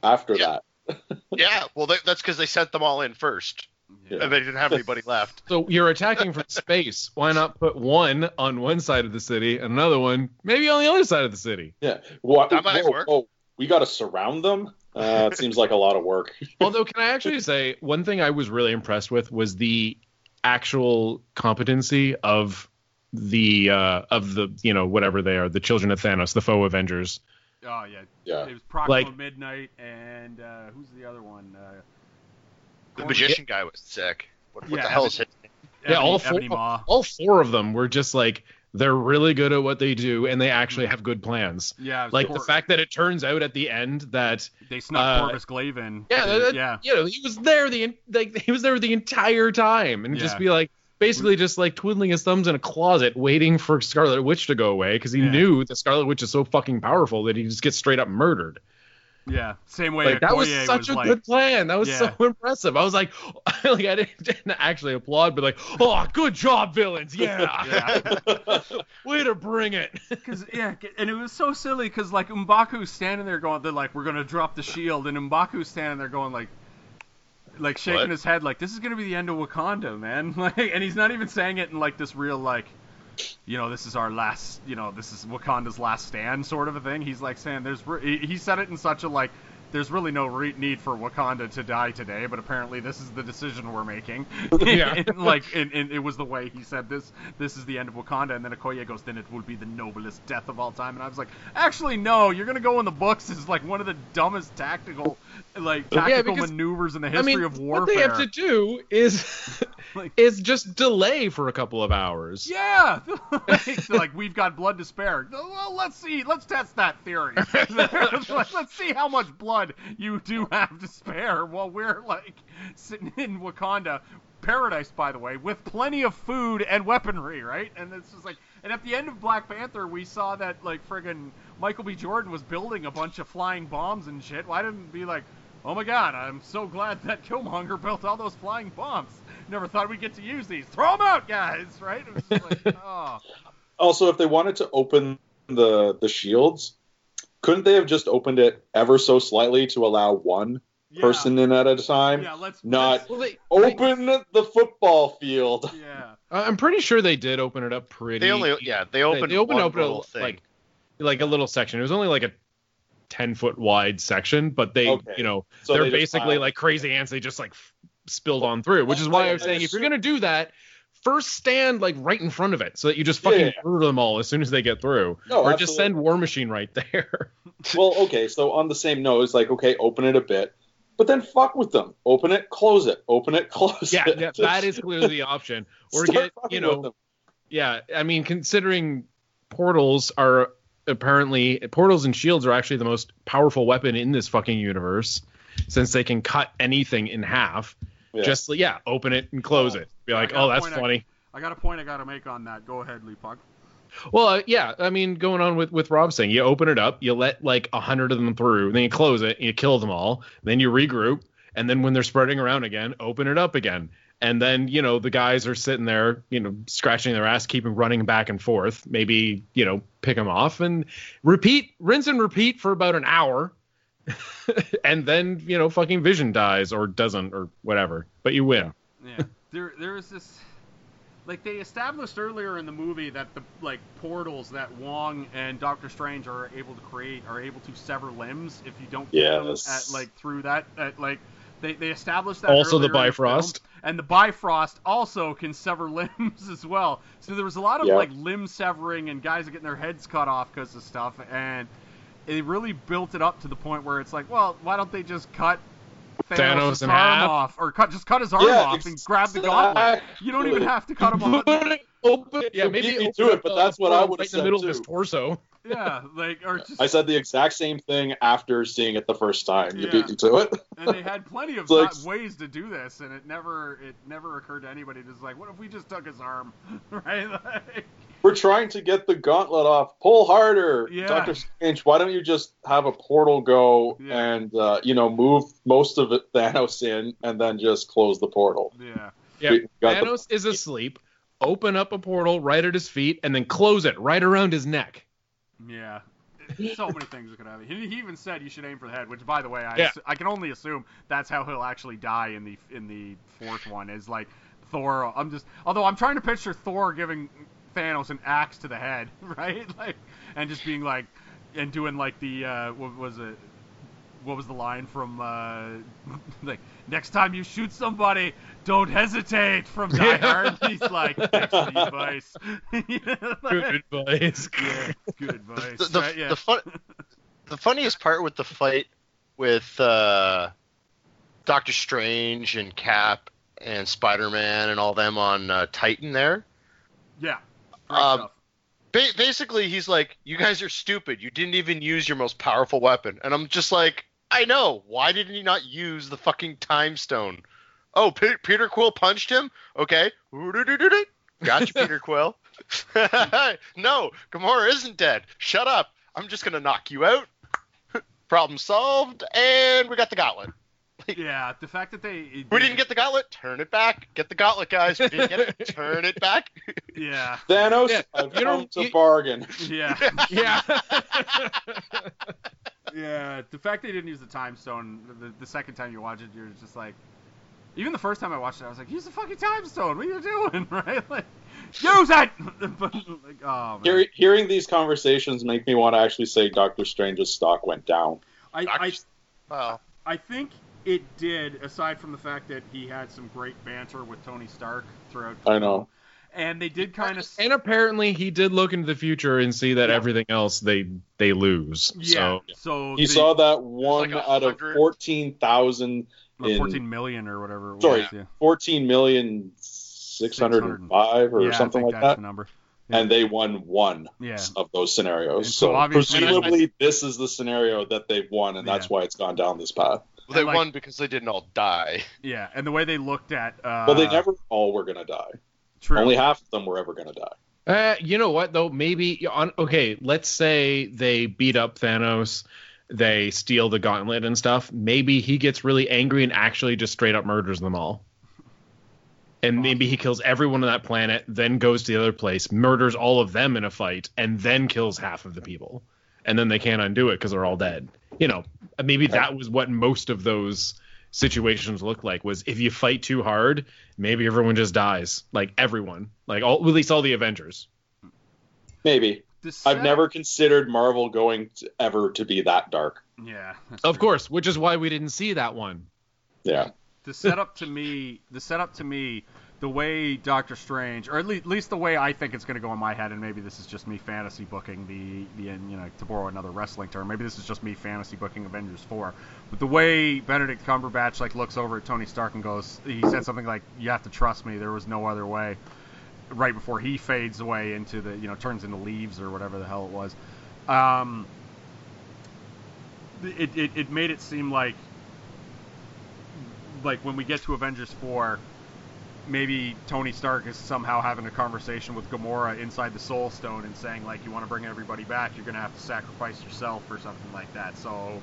after yeah. that? Yeah. Well, they, that's because they sent them all in first. Yeah. And they didn't have anybody left. So you're attacking from space. Why not put one on one side of the city and another one maybe on the other side of the city? Yeah. Well, that might whoa, work. Oh, we got to surround them? Uh, it seems like a lot of work. Although, can I actually say, one thing I was really impressed with was the actual competency of the, uh, of the you know, whatever they are, the children of Thanos, the faux Avengers. Oh, yeah. yeah. It was Proxima like, Midnight and uh, who's the other one? Uh, The magician guy was sick. What, what yeah, the hell is his name? Yeah, all four, all four of them were just like, they're really good at what they do, and they actually have good plans. Yeah, like Cor- the fact that it turns out at the end that they snuck uh, Corvus Glaive in. Yeah, that, yeah, you know, he was there the like he was there the entire time, and yeah. just be like basically just like twiddling his thumbs in a closet, waiting for Scarlet Witch to go away because he yeah. knew that Scarlet Witch is so fucking powerful that he just gets straight up murdered. Yeah, same way. Like, that was such was a like, good plan. That was yeah. so impressive. I was like, like I didn't, didn't actually applaud, but like, oh, good job, villains. Yeah, yeah. Way to bring it. Cause yeah, and it was so silly because like M'Baku's standing there going, they're like, we're gonna drop the shield, and M'Baku's standing there going like, like shaking what? his head, like this is gonna be the end of Wakanda, man. Like, and he's not even saying it in like this real like. You know, this is our last, you know, this is Wakanda's last stand sort of a thing. He's like saying there's, re- he said it in such a like, there's really no re- need for Wakanda to die today, but apparently this is the decision we're making. Yeah. and, like, and, and it was the way he said this, this is the end of Wakanda. And then Okoye goes, then it will be the noblest death of all time. And I was like, actually, no, you're going to go in the books as like one of the dumbest tactical, like tactical yeah, because, maneuvers in the history I mean, of warfare. What they have to do is, like, is just delay for a couple of hours. Yeah. like, like we've got blood to spare. Well, let's see. Let's test that theory. Let's see how much blood you do have to spare while we're like sitting in Wakanda paradise, by the way, with plenty of food and weaponry, right? And it's just like, and at the end of Black Panther, we saw that like friggin' Michael B. Jordan was building a bunch of flying bombs and shit. Why didn't it be like, oh my god, I'm so glad that Killmonger built all those flying bombs? never thought we'd get to use these. Throw them out, guys, right? It was just like, oh. Also, if they wanted to open the the shields, couldn't they have just opened it ever so slightly to allow one yeah. person in at a time? Yeah, let's not well, they, open they, the football field. Yeah, I'm pretty sure they did open it up pretty. They only yeah they opened they, they opened up little thing. like like a little section. It was only like a ten foot wide section, but they okay. you know so they're they basically like crazy ants. They just like f- spilled on through, which is why I was saying if you're gonna do that. First stand like right in front of it so that you just fucking yeah, yeah, yeah. murder them all as soon as they get through. No, or absolutely. Just send War Machine right there. Well, okay, so on the same note, it's like, okay, open it a bit, but then fuck with them. Open it, close it. Open it, close yeah, it. Yeah, that is clearly the option. Or get, you know, yeah, I mean, considering portals are apparently, portals and shields are actually the most powerful weapon in this fucking universe since they can cut anything in half. Yeah. Just, yeah, open it and close yeah. it. Be like, oh, that's funny. I, I got a point I got to make on that. Go ahead, Leapak. Well, uh, yeah, I mean, going on with, with Rob saying, you open it up, you let like a hundred of them through, then you close it, and you kill them all, then you regroup, and then when they're spreading around again, open it up again. And then, you know, the guys are sitting there, you know, scratching their ass, keeping running back and forth. Maybe, you know, pick them off and repeat, rinse and repeat for about an hour. And then, you know, fucking Vision dies or doesn't or whatever, but you win. Yeah, there, there is this, like they established earlier in the movie that the like portals that Wong and Doctor Strange are able to create are able to sever limbs if you don't get yeah, them at like through that at like they they established that also the Bifrost the film, and the Bifrost also can sever limbs as well. So there was a lot of yeah. like limb severing and guys are getting their heads cut off because of stuff and. They really built it up to the point where it's like, well, why don't they just cut Thanos', Thanos in arm half. off, or cut just cut his arm yeah, off and grab the gauntlet? You don't even have to cut him off. Open, yeah, maybe open do it, but that's what I would have said in the middle too. Of his torso. Yeah, like or just. I said the exact same thing after seeing it the first time. You yeah. beat me to it. And they had plenty of like, ways to do this, and it never it never occurred to anybody to like, what if we just took his arm, right? Like, we're trying to get the gauntlet off. Pull harder, yeah. Doctor Strange. Why don't you just have a portal go yeah. and uh, you know move most of it, Thanos in, and then just close the portal? Yeah, yeah. Thanos the- is asleep. Open up a portal right at his feet, and then close it right around his neck. Yeah, so many things that could happen. He even said you should aim for the head, which, by the way, I yeah. I can only assume that's how he'll actually die in the in the fourth one. Is like Thor. I'm just although I'm trying to picture Thor giving Thanos an axe to the head, right? Like, and just being like, and doing like the uh, what was it? What was the line from uh, like next time you shoot somebody, don't hesitate from Die Hard. He's like, excellent advice. You know, like, good advice. Yeah, good advice. The, the, right? yeah. the, fun, the funniest part with the fight with uh, Doctor Strange and Cap and Spider-Man and all them on uh, Titan there. Yeah. Um, ba- basically, he's like, you guys are stupid. You didn't even use your most powerful weapon. And I'm just like, I know. Why didn't he not use the fucking Time Stone? Oh, P- Peter Quill punched him? Okay. Gotcha, Peter Quill. No, Gamora isn't dead. Shut up. I'm just going to knock you out. Problem solved. And we got the gauntlet. Like, yeah, the fact that they... Did. We didn't get the gauntlet. Turn it back. Get the gauntlet, guys. We didn't get it. Turn it back. Yeah. Thanos, yeah. I've you come to you, bargain. Yeah. Yeah. Yeah, the fact they didn't use the Time Stone, the, the second time you watch it, you're just like... Even the first time I watched it, I was like, use the fucking Time Stone. What are you doing, right? Like, use it! But, like, oh, Hear, hearing these conversations make me want to actually say Doctor Strange's stock went down. I, I, wow. I think... It did, aside from the fact that he had some great banter with Tony Stark throughout. I know. And they did kind of... And apparently he did look into the future and see that yeah. everything else they they lose. Yeah. So, so He they, saw that one like out of fourteen thousand... In, fourteen million or whatever. It sorry, was, yeah. fourteen million six hundred five or yeah, something like that. Number. Yeah. And they won one yeah. of those scenarios. And so so presumably I, I, this is the scenario that they've won, and yeah. that's why it's gone down this path. Well, they like, won because they didn't all die. Yeah, and the way they looked at... Uh, well, they never all were going to die. True. Only half of them were ever going to die. Uh, you know what, though? Maybe... on Okay, let's say they beat up Thanos, they steal the gauntlet and stuff. Maybe he gets really angry and actually just straight up murders them all. And awesome. Maybe he kills everyone on that planet, then goes to the other place, murders all of them in a fight, and then kills half of the people. And then they can't undo it because they're all dead. You know, maybe okay. that was what most of those situations look like, was if you fight too hard, maybe everyone just dies. Like everyone. Like all, at least all the Avengers. Maybe. I've never considered Marvel going to, ever to be that dark. Yeah. Of course, which is why we didn't see that one. Yeah. The setup to me, the setup to me, the way Doctor Strange, or at least, at least the way I think it's going to go in my head, and maybe this is just me fantasy booking the, the, you know, to borrow another wrestling term, maybe this is just me fantasy booking Avengers four, but the way Benedict Cumberbatch like looks over at Tony Stark and goes, he said something like, "You have to trust me. There was no other way." Right before he fades away into the, you know, turns into leaves or whatever the hell it was, um, it it, it made it seem like. Like, when we get to Avengers four, maybe Tony Stark is somehow having a conversation with Gamora inside the Soul Stone and saying, like, you want to bring everybody back, you're going to have to sacrifice yourself or something like that. So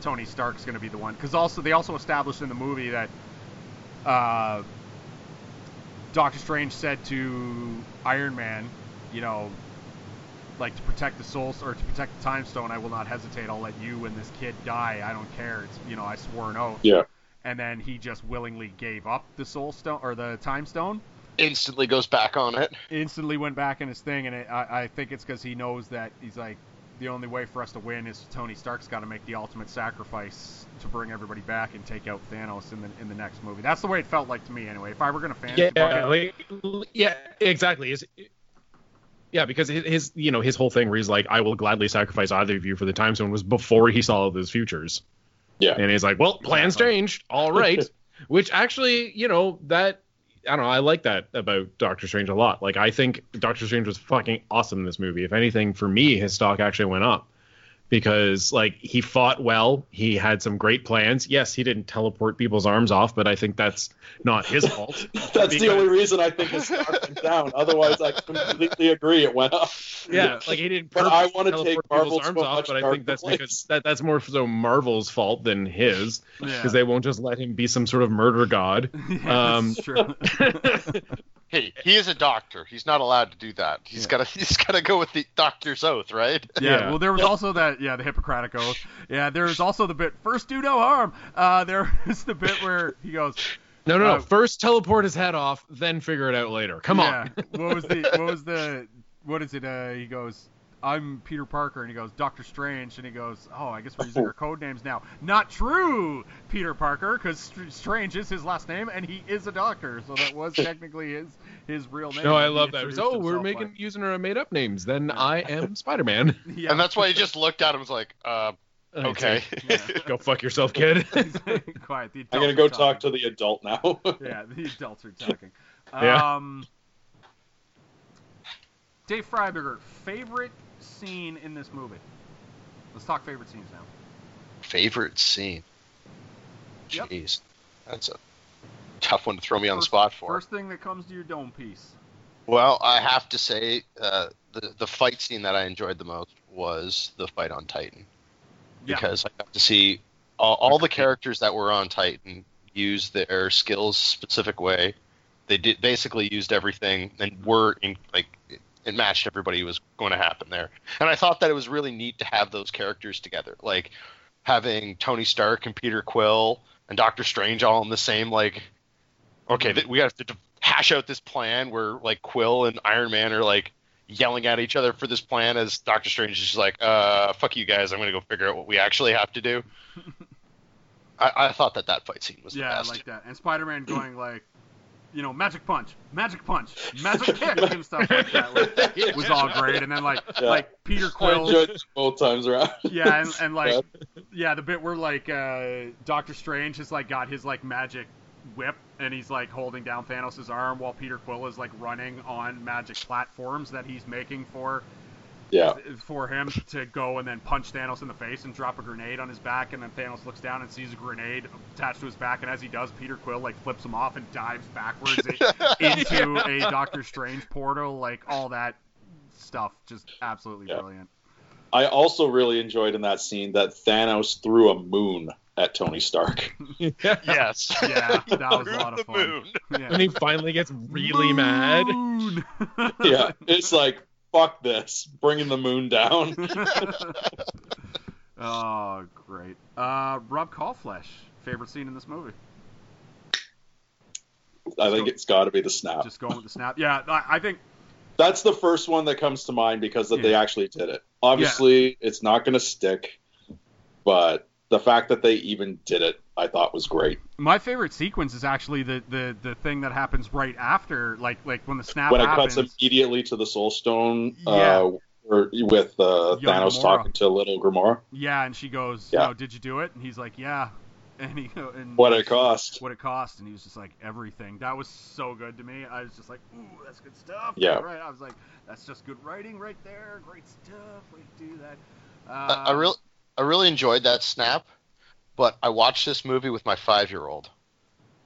Tony Stark's going to be the one. Because also they also established in the movie that uh, Doctor Strange said to Iron Man, you know, like, to protect the soul, or to protect the Time Stone, I will not hesitate. I'll let you and this kid die. I don't care. It's, you know, I swore an oath. Yeah. And then he just willingly gave up the Soul Stone, or the Time Stone. Instantly goes back on it. Instantly went back in his thing, and it, I, I think it's because he knows that he's like, the only way for us to win is Tony Stark's got to make the ultimate sacrifice to bring everybody back and take out Thanos in the in the next movie. That's the way it felt like to me, anyway. If I were gonna fantasy, yeah, like, yeah, exactly. It's, yeah, because his you know his whole thing where he's like, I will gladly sacrifice either of you for the Time Stone, was before he saw all those futures. Yeah. And he's like, well, plans changed. All right. Which actually, you know, that, I don't know, I like that about Doctor Strange a lot. Like, I think Doctor Strange was fucking awesome in this movie. If anything, for me, his stock actually went up because, like, he fought well. He had some great plans. Yes, he didn't teleport people's arms off, but I think that's not his fault. That's because... the only reason I think his stock went down. Otherwise, I completely agree it went up. Yeah, like he didn't. But I want to take Marvel's arms off, but I think that's place. because that, that's more so Marvel's fault than his, because yeah. they won't just let him be some sort of murder god. yeah, um, that's true. Hey, he is a doctor. He's not allowed to do that. He's yeah. gotta he's gotta go with the doctor's oath, right? Yeah, yeah. Well, there was also that yeah, the Hippocratic oath. Yeah, there was also the bit first do no harm. Uh there is the bit where he goes No no uh, no first teleport his head off, then figure it out later. Come yeah. on. What was the what was the what is it? Uh he goes, I'm Peter Parker, and he goes, Doctor Strange, and he goes, oh, I guess we're using our code names now. Not true, Peter Parker, because St- Strange is his last name, and he is a doctor, so that was technically his his real name. No, I love that. Was, oh, we're making like, using our made-up names. Then I am Spider-Man. Yeah. And that's why he just looked at him and was like, uh, okay. yeah. Go fuck yourself, kid. Quiet. The I'm going to go talk to the adult now. yeah, the adults are talking. Yeah. Um, Dave Freiberg, favorite scene in this movie? Let's talk favorite scenes now. Favorite scene. Jeez, yep. That's a tough one to throw me on first, the spot for. First thing that comes to your dome piece. Well, I have to say uh, the the fight scene that I enjoyed the most was the fight on Titan, yeah. because I got to see all, all the characters that were on Titan use their skills specific way. They did basically used everything and were in like. It matched everybody who was going to happen there. And I thought that it was really neat to have those characters together. Like, having Tony Stark and Peter Quill and Doctor Strange all in the same, like, okay, th- we have to d- hash out this plan where, like, Quill and Iron Man are, like, yelling at each other for this plan as Doctor Strange is just like, uh, fuck you guys, I'm going to go figure out what we actually have to do. I-, I thought that that fight scene was yeah, the best. Yeah, I like that. And Spider-Man going, like, you know, magic punch, magic punch, magic kick, and stuff like that like, yeah. was all great. And then like, yeah. like Peter Quill, I judged both times around. Yeah, and, and like, yeah. yeah, the bit where like uh, Doctor Strange has like got his like magic whip, and he's like holding down Thanos' arm while Peter Quill is like running on magic platforms that he's making for, yeah, for him to go and then punch Thanos in the face and drop a grenade on his back, and then Thanos looks down and sees a grenade attached to his back, and as he does, Peter Quill like flips him off and dives backwards into a Doctor Strange portal, like all that stuff, just absolutely yeah. brilliant. I also really enjoyed in that scene that Thanos threw a moon at Tony Stark. Yeah. Yes. Yeah, that was a lot of fun. Yeah. When he finally gets really moon. mad. Yeah, it's like, fuck this, bringing the moon down. Oh, great. Uh, Rob Kauflash, favorite scene in this movie? I think it's got to be the snap. Just going with the snap. Yeah, I think... That's the first one that comes to mind because that yeah. they actually did it. Obviously, yeah. it's not going to stick, but the fact that they even did it, I thought was great. My favorite sequence is actually the the, the thing that happens right after, like like when the snap when happens. When it cuts immediately to the Soul Stone yeah. uh, or with uh, Thanos Gamora. talking to little Gamora. Yeah, and she goes, yeah. oh, did you do it? And he's like, yeah. And he, and what it cost. What it cost. And he was just like, everything. That was so good to me. I was just like, ooh, that's good stuff. Yeah. All right. I was like, that's just good writing right there. Great stuff. We do that. Uh, I, I, really, I really enjoyed that snap, but I watched this movie with my five-year-old.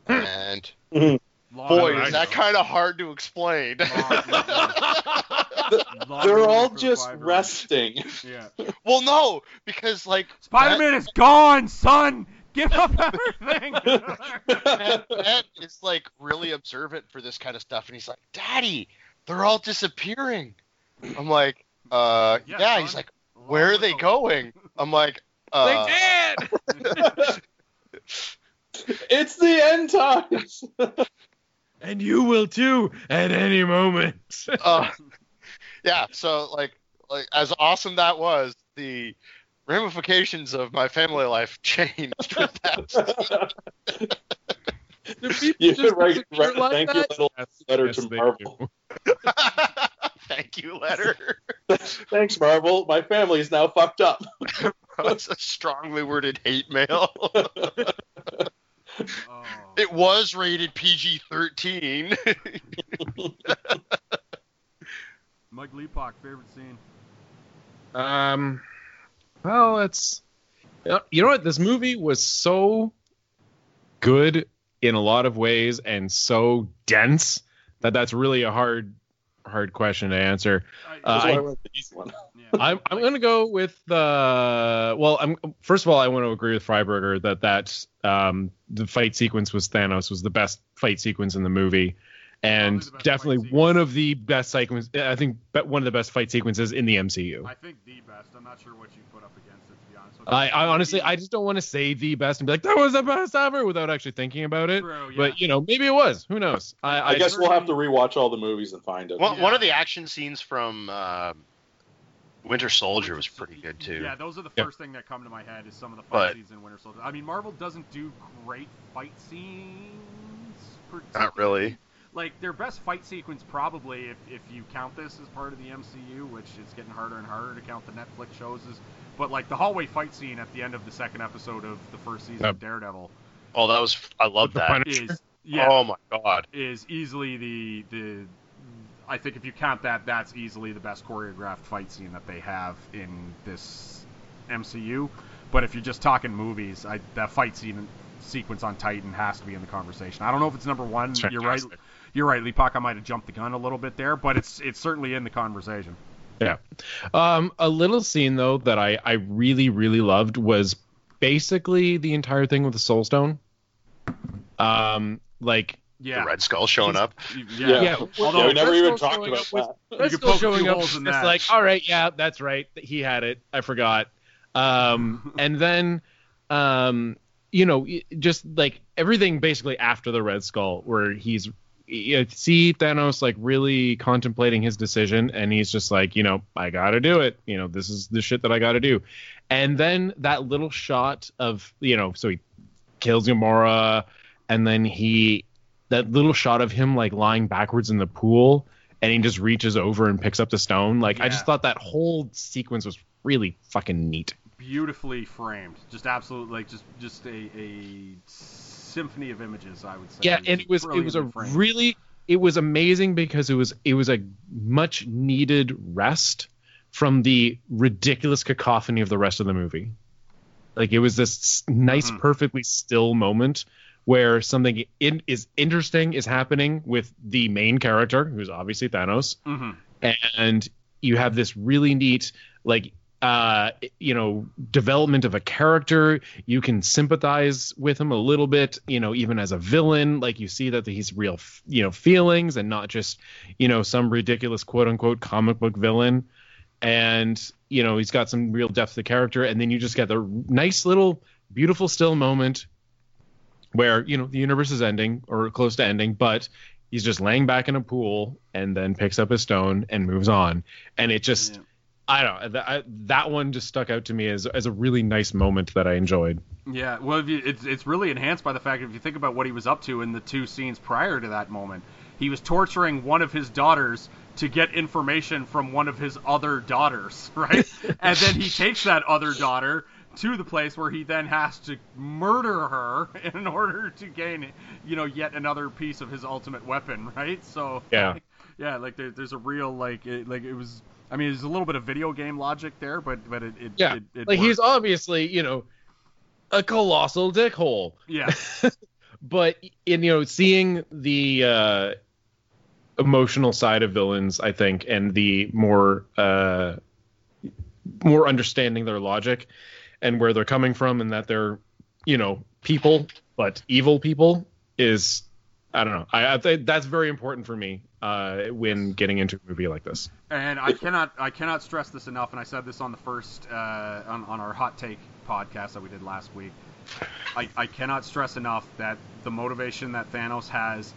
And, boy, is that kind of hard to explain. They're all just resting. Yeah. Well, no, because, like... Spider-Man that... is gone, son! Give up everything! Matt, Matt is, like, really observant for this kind of stuff, and he's like, Daddy, they're all disappearing. I'm like, uh, yeah. yeah. He's like, where are they going? I'm like, uh... They did! It's the end times! And you will, too, at any moment. uh, yeah, so, like, like, as awesome that was, the... ramifications of my family life changed with that. Do people you just write, write, like thank that? You, little yes, letter yes, to Marvel. You. Thank you, letter. Thanks, Marvel. My family is now fucked up. That's a strongly worded hate mail. Oh. It was rated P G thirteen. Mike Leapak, favorite scene? Um... Well, it's... You know what? This movie was so good in a lot of ways and so dense that that's really a hard hard question to answer. Uh, I, I, I'm, I'm going to go with... Uh, well, I'm first of all, I want to agree with Freiberger that, that um, the fight sequence with Thanos was the best fight sequence in the movie. And definitely one of the best sequences. I think one of the best fight sequences in the M C U. I think the best. I'm not sure what you put up against it, to be honest. I, I honestly, I just don't want to say the best and be like, that was the best ever without actually thinking about it. True, yeah. But, you know, maybe it was. Who knows? I, I, I guess we'll have to rewatch all the movies and find it. One, yeah. one of the action scenes from uh, Winter Soldier was pretty good, too. Yeah, those are the first yeah. thing that come to my head is some of the fight but, scenes in Winter Soldier. I mean, Marvel doesn't do great fight scenes. Not really. Like, their best fight sequence probably, if, if you count this as part of the M C U, which it's getting harder and harder to count the Netflix shows, is, but, like, the hallway fight scene at the end of the second episode of the first season yep. of Daredevil. Oh, that was... I love that. Is, yeah, oh, my God. Is easily the, the... I think if you count that, that's easily the best choreographed fight scene that they have in this M C U. But if you're just talking movies, I, that fight scene sequence on Titan has to be in the conversation. I don't know if it's number one. You're right. You're right, Leapak, I might have jumped the gun a little bit there, but it's it's certainly in the conversation. Yeah. Um, a little scene, though, that I, I really, really loved was basically the entire thing with the Soul Stone. Um, like... Yeah. The Red Skull showing up. Yeah. yeah. yeah. Although yeah, we never even talked about that. Red Skull showing up, it's like, all right, yeah, that's right. He had it. I forgot. Um, and then... um, you know, just, like, everything basically after the Red Skull, where he's... You see Thanos like really contemplating his decision, and he's just like, you know, I gotta do it. You know, this is the shit that I gotta do. And then that little shot of, you know, so he kills Gamora, and then he that little shot of him like lying backwards in the pool, and he just reaches over and picks up the stone. Like yeah. I just thought that whole sequence was really fucking neat, beautifully framed, just absolutely like just just a a. symphony of images, I would say. Yeah, and it was it was a really it was amazing because it was it was a much needed rest from the ridiculous cacophony of the rest of the movie. Like it was this nice, mm-hmm. perfectly still moment where something in, is interesting is happening with the main character, who's obviously Thanos, mm-hmm. and you have this really neat like uh, you know, development of a character. You can sympathize with him a little bit, you know, even as a villain. Like, you see that he's real, you know, feelings, and not just, you know, some ridiculous quote unquote comic book villain. And, you know, he's got some real depth to character. And then you just get the nice little beautiful still moment where, you know, the universe is ending or close to ending, but he's just laying back in a pool and then picks up his stone and moves on. And it just, yeah. I don't know, th- that one just stuck out to me as as a really nice moment that I enjoyed. Yeah, well, if you, it's it's really enhanced by the fact that if you think about what he was up to in the two scenes prior to that moment, he was torturing one of his daughters to get information from one of his other daughters, right? And then he takes that other daughter to the place where he then has to murder her in order to gain, you know, yet another piece of his ultimate weapon, right? So yeah, like, yeah, like there, there's a real like, it, like it was. I mean, there's a little bit of video game logic there, but but it, it yeah, it, it like worked. He's obviously, you know, a colossal dickhole. Yeah, but in, you know, seeing the uh, emotional side of villains, I think, and the more uh, more understanding their logic and where they're coming from, and that they're, you know, people, but evil people, is, I don't know. I, I think that's very important for me uh, when getting into a movie like this. And I cannot, I cannot stress this enough. And I said this on the first, uh, on, on our hot take podcast that we did last week. I, I cannot stress enough that the motivation that Thanos has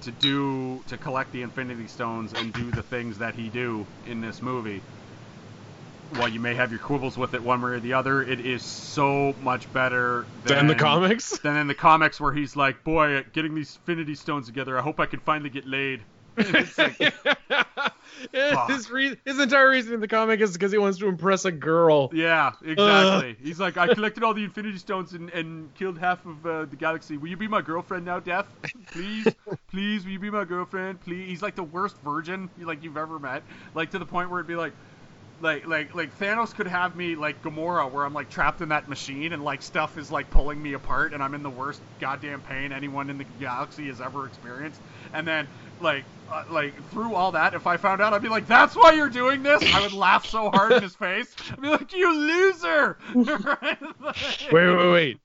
to do, to collect the Infinity Stones and do the things that he do in this movie, while you may have your quibbles with it one way or the other, it is so much better than, than the comics. Than in the comics, where he's like, "Boy, getting these Infinity Stones together, I hope I can finally get laid." It's like, his, re- his entire reason in the comic is because he wants to impress a girl. Yeah, exactly. Ugh. He's like, "I collected all the Infinity Stones and, and killed half of uh, the galaxy. Will you be my girlfriend now, Death? Please, please, will you be my girlfriend? Please." He's like the worst virgin like you've ever met. Like, to the point where it'd be like, Like, like, like Thanos could have me like Gamora, where I'm like trapped in that machine and like stuff is like pulling me apart and I'm in the worst goddamn pain anyone in the galaxy has ever experienced. And then like, uh, like through all that, if I found out, I'd be like, "That's why you're doing this." I would laugh so hard in his face. I'd be like, "You loser!" Right? Like, wait, wait, wait.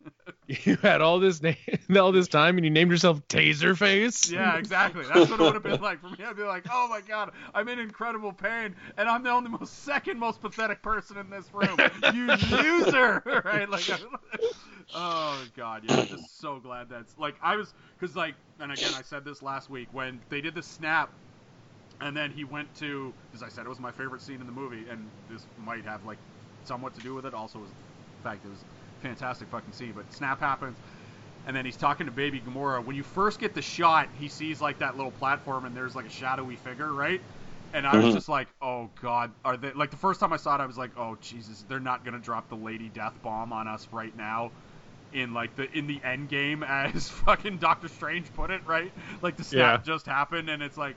You had all this name, all this time, and you named yourself Taserface? Yeah, exactly. That's what it would have been like for me. I'd be like, "Oh my god, I'm in incredible pain, and I'm the only most second most pathetic person in this room. You loser!" Right? Like, oh god, yeah. I'm just so glad that's like I was, because like, and again, I said this last week when they did the snap, and then he went to, as I said, it was my favorite scene in the movie, and this might have like somewhat to do with it. Also, was the fact it was fantastic fucking scene, but snap happens, and then he's talking to baby Gamora. When you first get the shot, he sees like that little platform and there's like a shadowy figure, right? And I was mm-hmm. just like, "Oh god, are they like," the first time I saw it, I was like, "Oh Jesus, they're not gonna drop the Lady Death bomb on us right now in like the in the end game," as fucking Doctor Strange put it, right? Like, the snap yeah. just happened, and it's like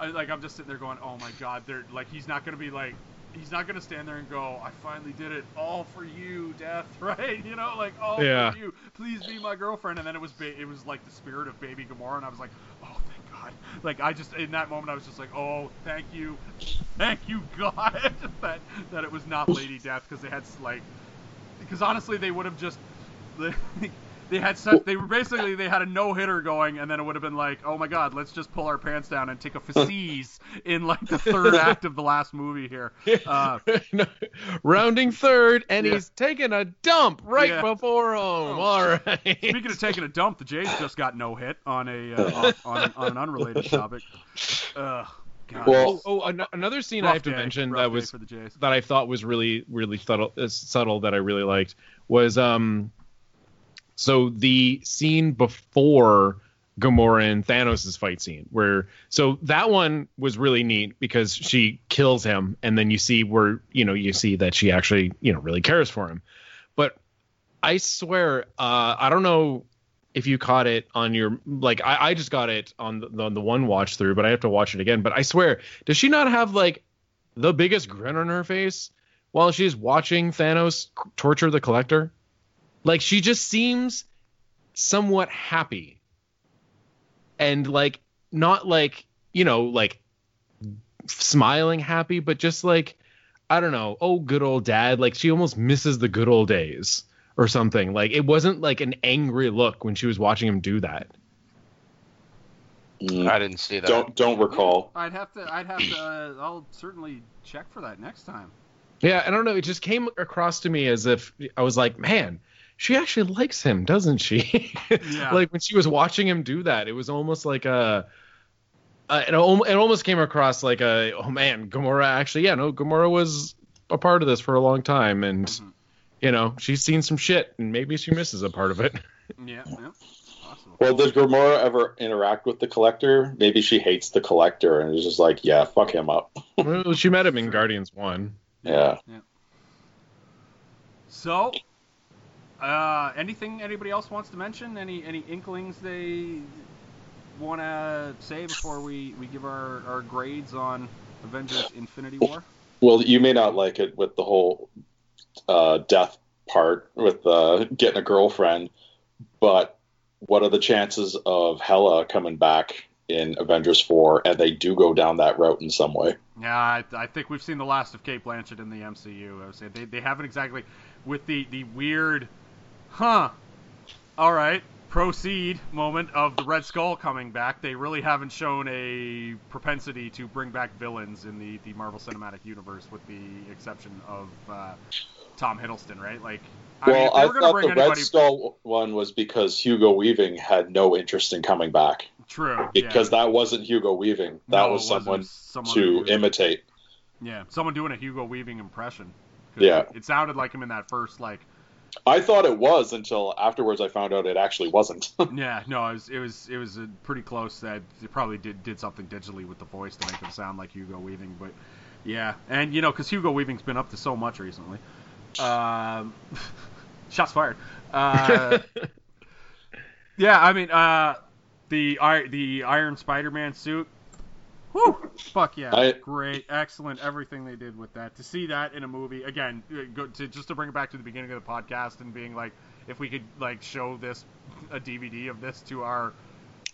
I, like I'm just sitting there going, "Oh my god, they're like, he's not gonna be like, he's not going to stand there and go, 'I finally did it all for you, Death,' right? You know, like, all yeah. for you. Please be my girlfriend." And then it was ba- it was like the spirit of baby Gamora, and I was like, "Oh, thank God." Like, I just, in that moment, I was just like, "Oh, thank you. Thank you, God," that, that it was not Lady Death, because they had, like, because honestly, they would have just, they had such, they were basically, they had a no-hitter going, and then it would have been like, "Oh my god, let's just pull our pants down and take a facise in like the third act of the last movie here." Uh, no, rounding third, and yeah. he's taking a dump right yeah. before him. Oh, all right. Speaking of taking a dump, the Jays just got no-hit on a uh, on, on an unrelated topic. Ugh. God. Well, oh, oh, another scene I have to day, mention that was that I thought was really, really subtle, uh, subtle that I really liked was um. So the scene before Gamora and Thanos' fight scene, where so that one was really neat because she kills him, and then you see where, you know, you see that she actually, you know, really cares for him. But I swear, uh, I don't know if you caught it on your, like, I, I just got it on the, on the one watch through, but I have to watch it again. But I swear, does she not have like the biggest grin on her face while she's watching Thanos torture the Collector? Like, she just seems somewhat happy and like not like, you know, like smiling happy, but just like, I don't know, oh, good old dad. Like, she almost misses the good old days or something. Like, it wasn't like an angry look when she was watching him do that. Mm. I didn't see that. Don't don't recall. I'd have to. I'd have to. Uh, I'll certainly check for that next time. Yeah, I don't know. It just came across to me as if I was like, man, she actually likes him, doesn't she? Yeah. Like when she was watching him do that, it was almost like a. Uh, it, al- it almost came across like a oh man, Gamora actually yeah no Gamora was a part of this for a long time, and mm-hmm. you know, she's seen some shit and maybe she misses a part of it. Yeah. Yeah. Awesome. Well, did Gamora ever interact with the Collector? Maybe she hates the Collector and is just like, yeah, fuck him up. Well, she met him in Guardians one. Yeah. Yeah. So, uh, anything anybody else wants to mention? Any any inklings they want to say before we, we give our, our grades on Avengers Infinity War? Well, you may not like it with the whole uh, death part with uh, getting a girlfriend, but what are the chances of Hela coming back in Avengers four and they do go down that route in some way? Yeah, I, I think we've seen the last of Cate Blanchett in the M C U. I would say they, they haven't exactly, with the, the weird, huh, all right, proceed moment of the Red Skull coming back, they really haven't shown a propensity to bring back villains in the, the Marvel Cinematic Universe, with the exception of uh, Tom Hiddleston, right? Like, I well, mean, I thought the anybody... Red Skull one was because Hugo Weaving had no interest in coming back. True. Because yeah. that wasn't Hugo Weaving. That no, was someone, someone to imitate. Yeah, someone doing a Hugo Weaving impression. Yeah. It, it sounded like him in that first, like, I thought it was until afterwards I found out it actually wasn't. Yeah, no, it was it was, it was a pretty close that it probably did, did something digitally with the voice to make him sound like Hugo Weaving. But yeah, and you know, because Hugo Weaving's been up to so much recently. Um, shots fired. Uh, yeah, I mean, uh, the the Iron Spider-Man suit. Woo! Fuck yeah. I, Great. Excellent. Everything they did with that. To see that in a movie, again, go to, just to bring it back to the beginning of the podcast and being like, if we could like show this, a D V D of this to our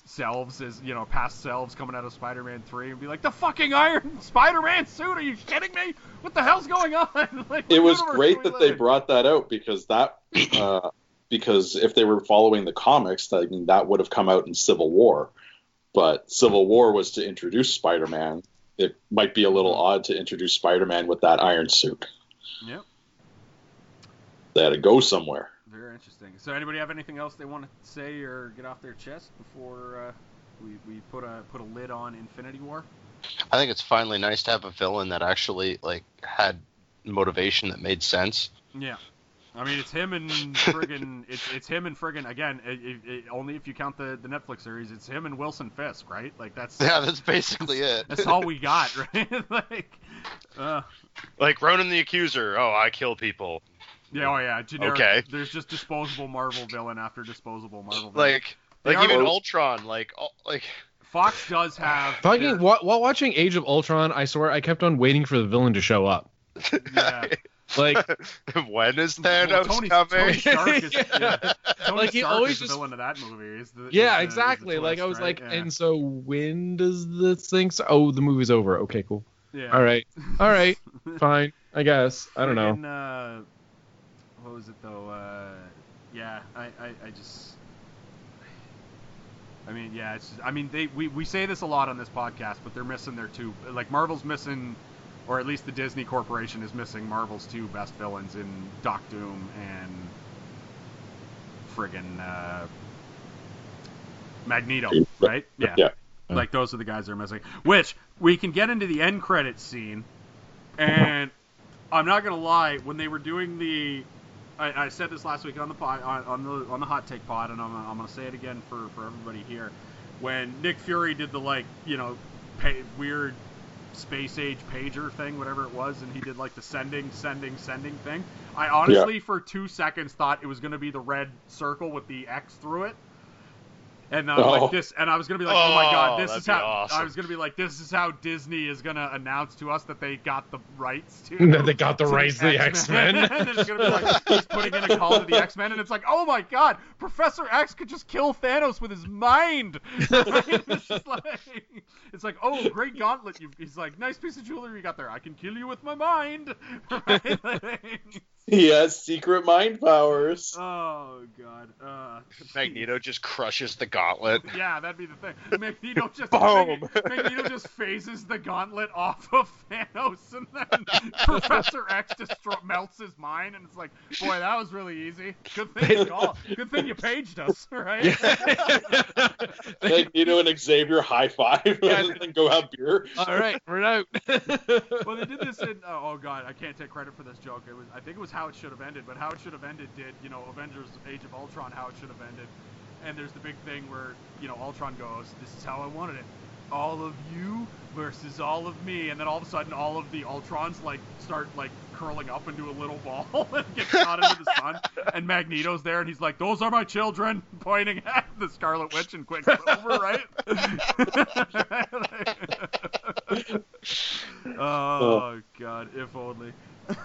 selves, as, you know, past selves coming out of Spider-Man three and be like, the fucking Iron Spider-Man suit, are you kidding me? What the hell's going on? Like, it was great that they brought that out, because that, uh, because if they were following the comics, I mean, that would have come out in Civil War. But Civil War was to introduce Spider-Man. It might be a little odd to introduce Spider-Man with that iron suit. Yep. They had to go somewhere. Very interesting. So, anybody have anything else they want to say or get off their chest before uh, we we put a put a lid on Infinity War? I think it's finally nice to have a villain that actually like had motivation that made sense. Yeah. I mean, it's him and friggin' it's it's him and friggin' again. It, it, it, only if you count the, the Netflix series, it's him and Wilson Fisk, right? Like that's yeah, that's basically it. That's all we got, right? like, uh, like Ronan the Accuser. Oh, I kill people. Yeah, oh yeah, generic. Okay. There's just disposable Marvel villain after disposable Marvel villain. Like, they like even both... Ultron. Like, like Fox does have. Fucking their... while watching Age of Ultron, I swear I kept on waiting for the villain to show up. Yeah. Like, when is Thanos well, Tony, coming? Tony Stark is, yeah. Yeah. Tony like, he Stark always is the just... villain of that movie. Is the, yeah, is exactly. The, is the twist, like, I was right? like, yeah. And so when does this thing... So- oh, the movie's over. Okay, cool. Yeah. All right. All right. Fine. I guess. I don't know. And, uh, what was it, though? Uh, yeah, I, I, I just... I mean, yeah, it's... Just, I mean, they we, we say this a lot on this podcast, but they're missing their two... Like, Marvel's missing... Or at least the Disney Corporation is missing Marvel's two best villains in Doc Doom and friggin' uh, Magneto, right? Yeah. yeah. Like, those are the guys they're missing. Which, we can get into the end credits scene, and I'm not going to lie, when they were doing the... I, I said this last week on the pod, on, on the on the Hot Take pod, and I'm, I'm going to say it again for, for everybody here. When Nick Fury did the, like, you know, pay, weird... space age pager thing, whatever it was, and he did like the sending sending sending thing, I honestly yeah. for two seconds thought it was going to be the red circle with the X through it, And I was oh. like this, and I was gonna be like, oh, oh my god, this is how. Awesome. I was gonna be like, this is how Disney is gonna announce to us that they got the rights to. That they got the rights to the X Men. And it's gonna be like he's putting in a call to the X Men, and it's like, oh my god, Professor X could just kill Thanos with his mind. Right? It's, just like, it's like, oh, great gauntlet. You, he's like, nice piece of jewelry you got there. I can kill you with my mind. Right? He has secret mind powers. Oh god. Uh, Magneto just crushes the gauntlet. Yeah, that'd be the thing. Magneto just Boom. Magneto just phases the gauntlet off of Thanos, and then Professor X destro- melts his mind, and it's like, boy, that was really easy. Good thing you called. Good thing you paged us, right? Yeah. Magneto and Xavier high five yeah. and go have beer. All right, we're out. Well, they did this in. Oh, oh god, I can't take credit for this joke. It was. I think it was. How it should have ended, but how it should have ended did, you know, Avengers Age of Ultron, how it should have ended. And there's the big thing where, you know, Ultron goes, this is how I wanted it. All of you versus all of me. And then all of a sudden, all of the Ultrons, like, start, like, curling up into a little ball and get shot into the sun. And Magneto's there, and he's like, those are my children, pointing at the Scarlet Witch and Quicksilver, right? Oh, God, if only.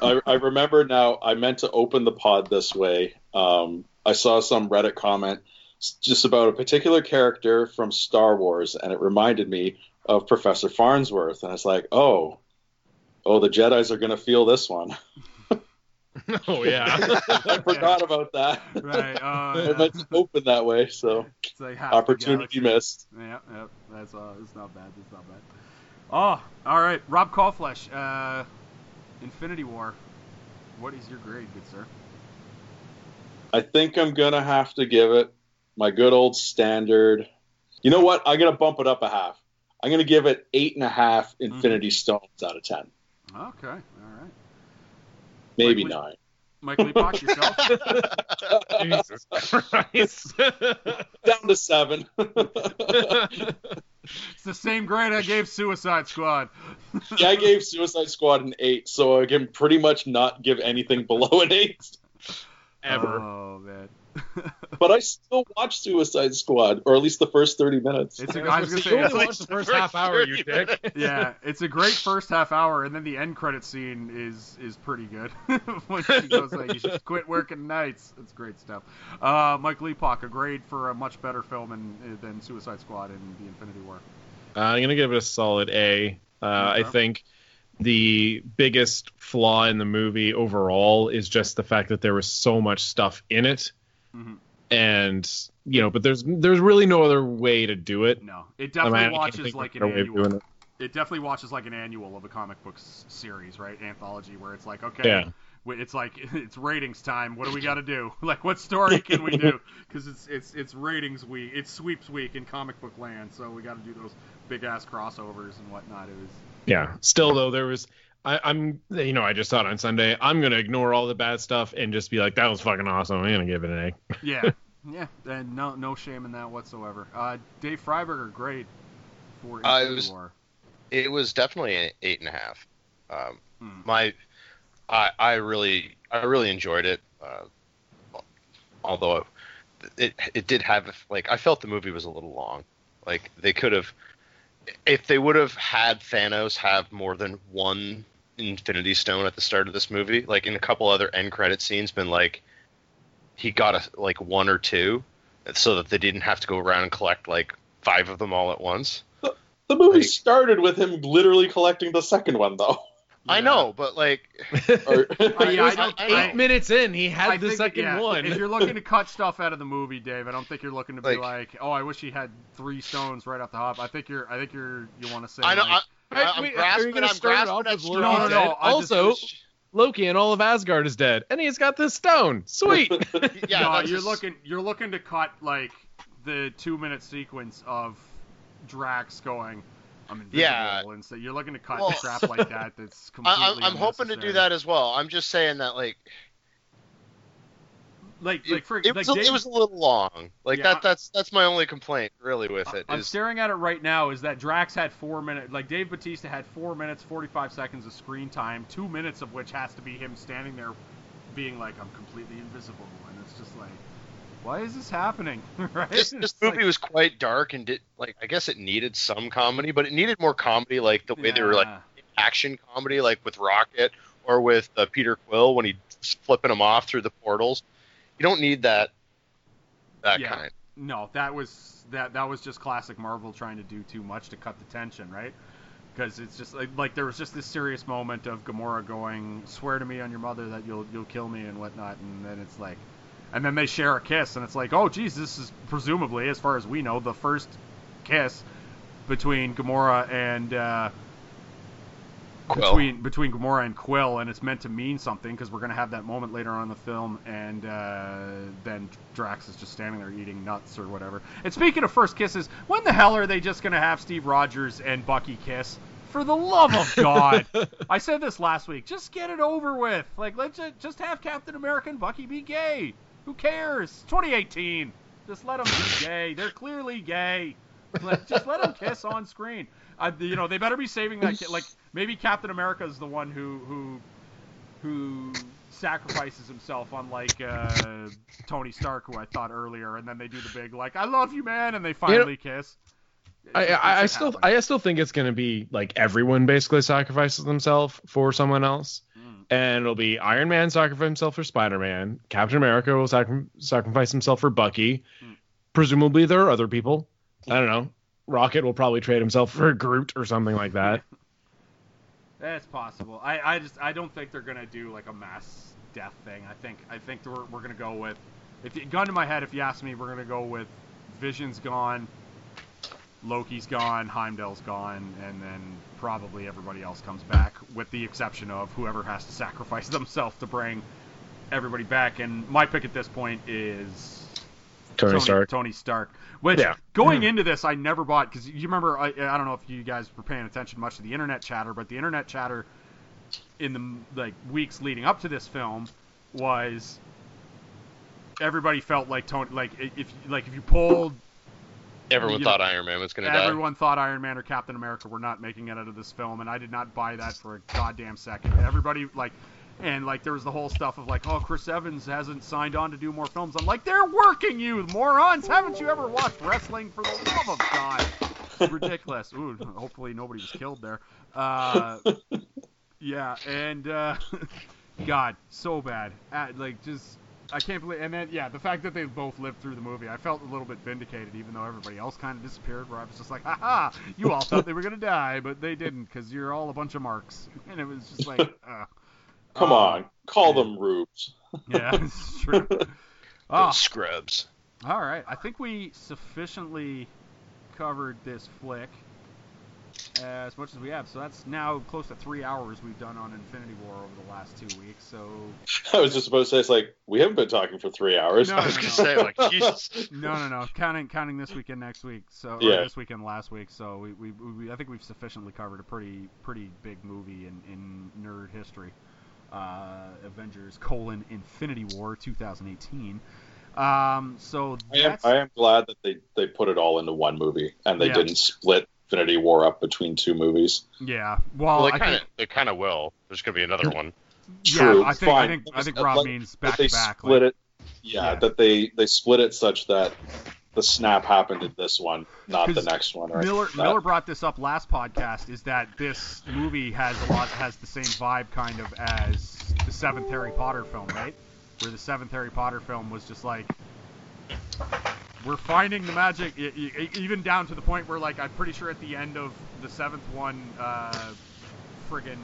I, I remember now, I meant to open the pod this way. Um, I saw some Reddit comment just about a particular character from Star Wars, and it reminded me of Professor Farnsworth. And I was like, oh, oh, the Jedis are going to feel this one. Oh, yeah. I forgot yeah. about that. Right. Oh, yeah. I meant to open that way, so it's like opportunity missed. Yeah, yeah. That's uh, it's not bad. It's not bad. Oh, all right. Rob Kauflash. Uh... Infinity War, what is your grade, good sir? I think I'm going to have to give it my good old standard. You know what? I'm going to bump it up a half. I'm going to give it eight and a half Infinity mm-hmm. Stones out of ten. Okay, all right. Maybe Mike, nine. Mike Leapak, yourself? Jesus Christ. Down to seven. It's the same grade I gave Suicide Squad. Yeah, I gave Suicide Squad an eight, so I can pretty much not give anything below an eight. Ever. Oh, man. But I still watch Suicide Squad, or at least the first thirty minutes. It's a, I was going to say, it's like the first half hour, you dick. Yeah, it's a great first half hour, and then the end credit scene is is pretty good. When she goes like, you should quit working nights. It's great stuff. Uh, Mike Leapak, a grade for a much better film in, than Suicide Squad and The Infinity War. Uh, I'm going to give it a solid A. Uh, okay. I think the biggest flaw in the movie overall is just the fact that there was so much stuff in it. Mm-hmm. And you know, but there's there's really no other way to do it. No, it definitely I mean, watches like an annual. It. it definitely watches like an annual of a comic book s- series, right? Anthology, where it's like, okay, yeah. it's like it's ratings time. What do we got to do? Like, what story can we do? Because it's it's it's ratings week. It's sweeps week in comic book land. So we got to do those big ass crossovers and whatnot. It was. Yeah. Still though, there was. I, I'm, you know, I just thought on Sunday, I'm going to ignore all the bad stuff and just be like, that was fucking awesome. I'm going to give it an A. Yeah. Yeah. And no, no shame in that whatsoever. Uh, Dave Freiberg, great for uh, it was, it was definitely an eight and a half. Um, mm. My, I, I really, I really enjoyed it. Uh, although it, it did have, like, I felt the movie was a little long. Like they could have, if they would have had Thanos have more than one Infinity Stone at the start of this movie, like in a couple other end credit scenes, been like he got a, like one or two, so that they didn't have to go around and collect like five of them all at once. The, the movie like, started with him literally collecting the second one, though. Yeah. I know, but like or, I, yeah, I eight I minutes in, he had I the think, second yeah, one. If you're looking to cut stuff out of the movie, Dave, I don't think you're looking to be like, like oh, I wish he had three stones right off the hop. I think you're, I think you're, you want to say. I know. Like, I, I, I'm I, grasping. I'm grasping. At no, no, no. Also, just, Loki and all of Asgard is dead, and he's got this stone. Sweet. Yeah, no, you're just... looking, you're looking to cut like the two minute sequence of Drax going. I'm invisible, yeah. And so you're looking to cut well, crap like that. That's completely. I, I'm hoping to do that as well. I'm just saying that, like, like, it, like, for, it, like was a, Dave, it was a little long. Like yeah, that. That's that's my only complaint, really, with it. I'm is, staring at it right now. Is that Drax had four minutes? Like Dave Bautista had four minutes, forty-five seconds of screen time. Two minutes of which has to be him standing there, being like, "I'm completely invisible," and it's just like, why is this happening? Right? This, this movie like, was quite dark and did like I guess it needed some comedy, but it needed more comedy, like the way yeah. they were like action comedy, like with Rocket or with uh, Peter Quill when he's flipping him off through the portals. You don't need that that yeah. kind. No, that was that that was just classic Marvel trying to do too much to cut the tension, right? Because it's just like, like there was just this serious moment of Gamora going, "Swear to me on your mother that you'll you'll kill me" and whatnot, and then it's like, and then they share a kiss, and it's like, oh geez, this is presumably, as far as we know, the first kiss between Gamora and uh, Quill. between between Gamora and Quill, and it's meant to mean something because we're gonna have that moment later on in the film, and uh, then Drax is just standing there eating nuts or whatever. And speaking of first kisses, when the hell are they just gonna have Steve Rogers and Bucky kiss? For the love of God. I said this last week. Just get it over with. Like, let's just have Captain America and Bucky be gay. Who cares? twenty eighteen. Just let them be gay. They're clearly gay. Like, just let them kiss on screen. I, you know, they better be saving that kid. Like, maybe Captain America is the one who who who sacrifices himself, unlike uh, Tony Stark, who I thought earlier. And then they do the big, like, I love you, man. And they finally you know- kiss. I, I, I still I still think it's going to be like everyone basically sacrifices themselves for someone else. Mm. And it'll be Iron Man sacrifice himself for Spider-Man. Captain America will sacri- sacrifice himself for Bucky. Mm. Presumably there are other people. I don't know. Rocket will probably trade himself for Groot or something like that. That's possible. I, I just I don't think they're going to do like a mass death thing. I think I think we're, we're going to go with, if you, gun to my head, if you ask me, we're going to go with Vision's gone, Loki's gone, Heimdall's gone, and then probably everybody else comes back, with the exception of whoever has to sacrifice themselves to bring everybody back. And my pick at this point is Tony, Tony Stark. Tony Stark. Which, yeah. going mm-hmm. into this, I never bought, because you remember, I, I don't know if you guys were paying attention much to the internet chatter, but the internet chatter in the like weeks leading up to this film was everybody felt like Tony, like if like if you pulled. Everyone you thought know, Iron Man was going to die. Everyone thought Iron Man or Captain America were not making it out of this film, and I did not buy that for a goddamn second. Everybody, like, and, like, there was the whole stuff of, like, oh, Chris Evans hasn't signed on to do more films. I'm like, they're working you, morons! Haven't you ever watched wrestling, for the love of God? It's ridiculous. Ooh, hopefully nobody was killed there. Uh, yeah, and, uh, God, so bad. Uh, like, just... I can't believe, and then, yeah, the fact that they both lived through the movie, I felt a little bit vindicated, even though everybody else kind of disappeared, where I was just like, haha, you all thought they were going to die, but they didn't, because you're all a bunch of marks. And it was just like, uh, come um, on, call yeah. them rubes. Yeah, it's true. Oh. Scrubs. All right, I think we sufficiently covered this flick as much as we have, so that's now close to three hours we've done on Infinity War over the last two weeks. So I was just supposed to say, it's like we haven't been talking for three hours. No, I was no, gonna no. say, like, Jesus. No, no, no. Counting, counting this weekend, next week. So yeah. this weekend, last week. So we, we, we, I think we've sufficiently covered a pretty, pretty big movie in, in nerd history. Uh, Avengers: colon, Infinity War, twenty eighteen. Um, so that's... I am, I am glad that they, they put it all into one movie and they yeah. didn't split Infinity War up between two movies. Yeah, well, well they kind of they kind of will. There's gonna be another one. True. Yeah, I think Fine. I think I think Rob like, means back to back. Split like, it. Yeah, yeah, that they they split it such that the snap happened in this one, not the next one. Right? Miller that, Miller brought this up last podcast. Is that this movie has a lot has the same vibe kind of as the seventh Harry Potter film, right? Where the seventh Harry Potter film was just like, we're finding the magic, even down to the point where, like, I'm pretty sure at the end of the seventh one, uh, friggin',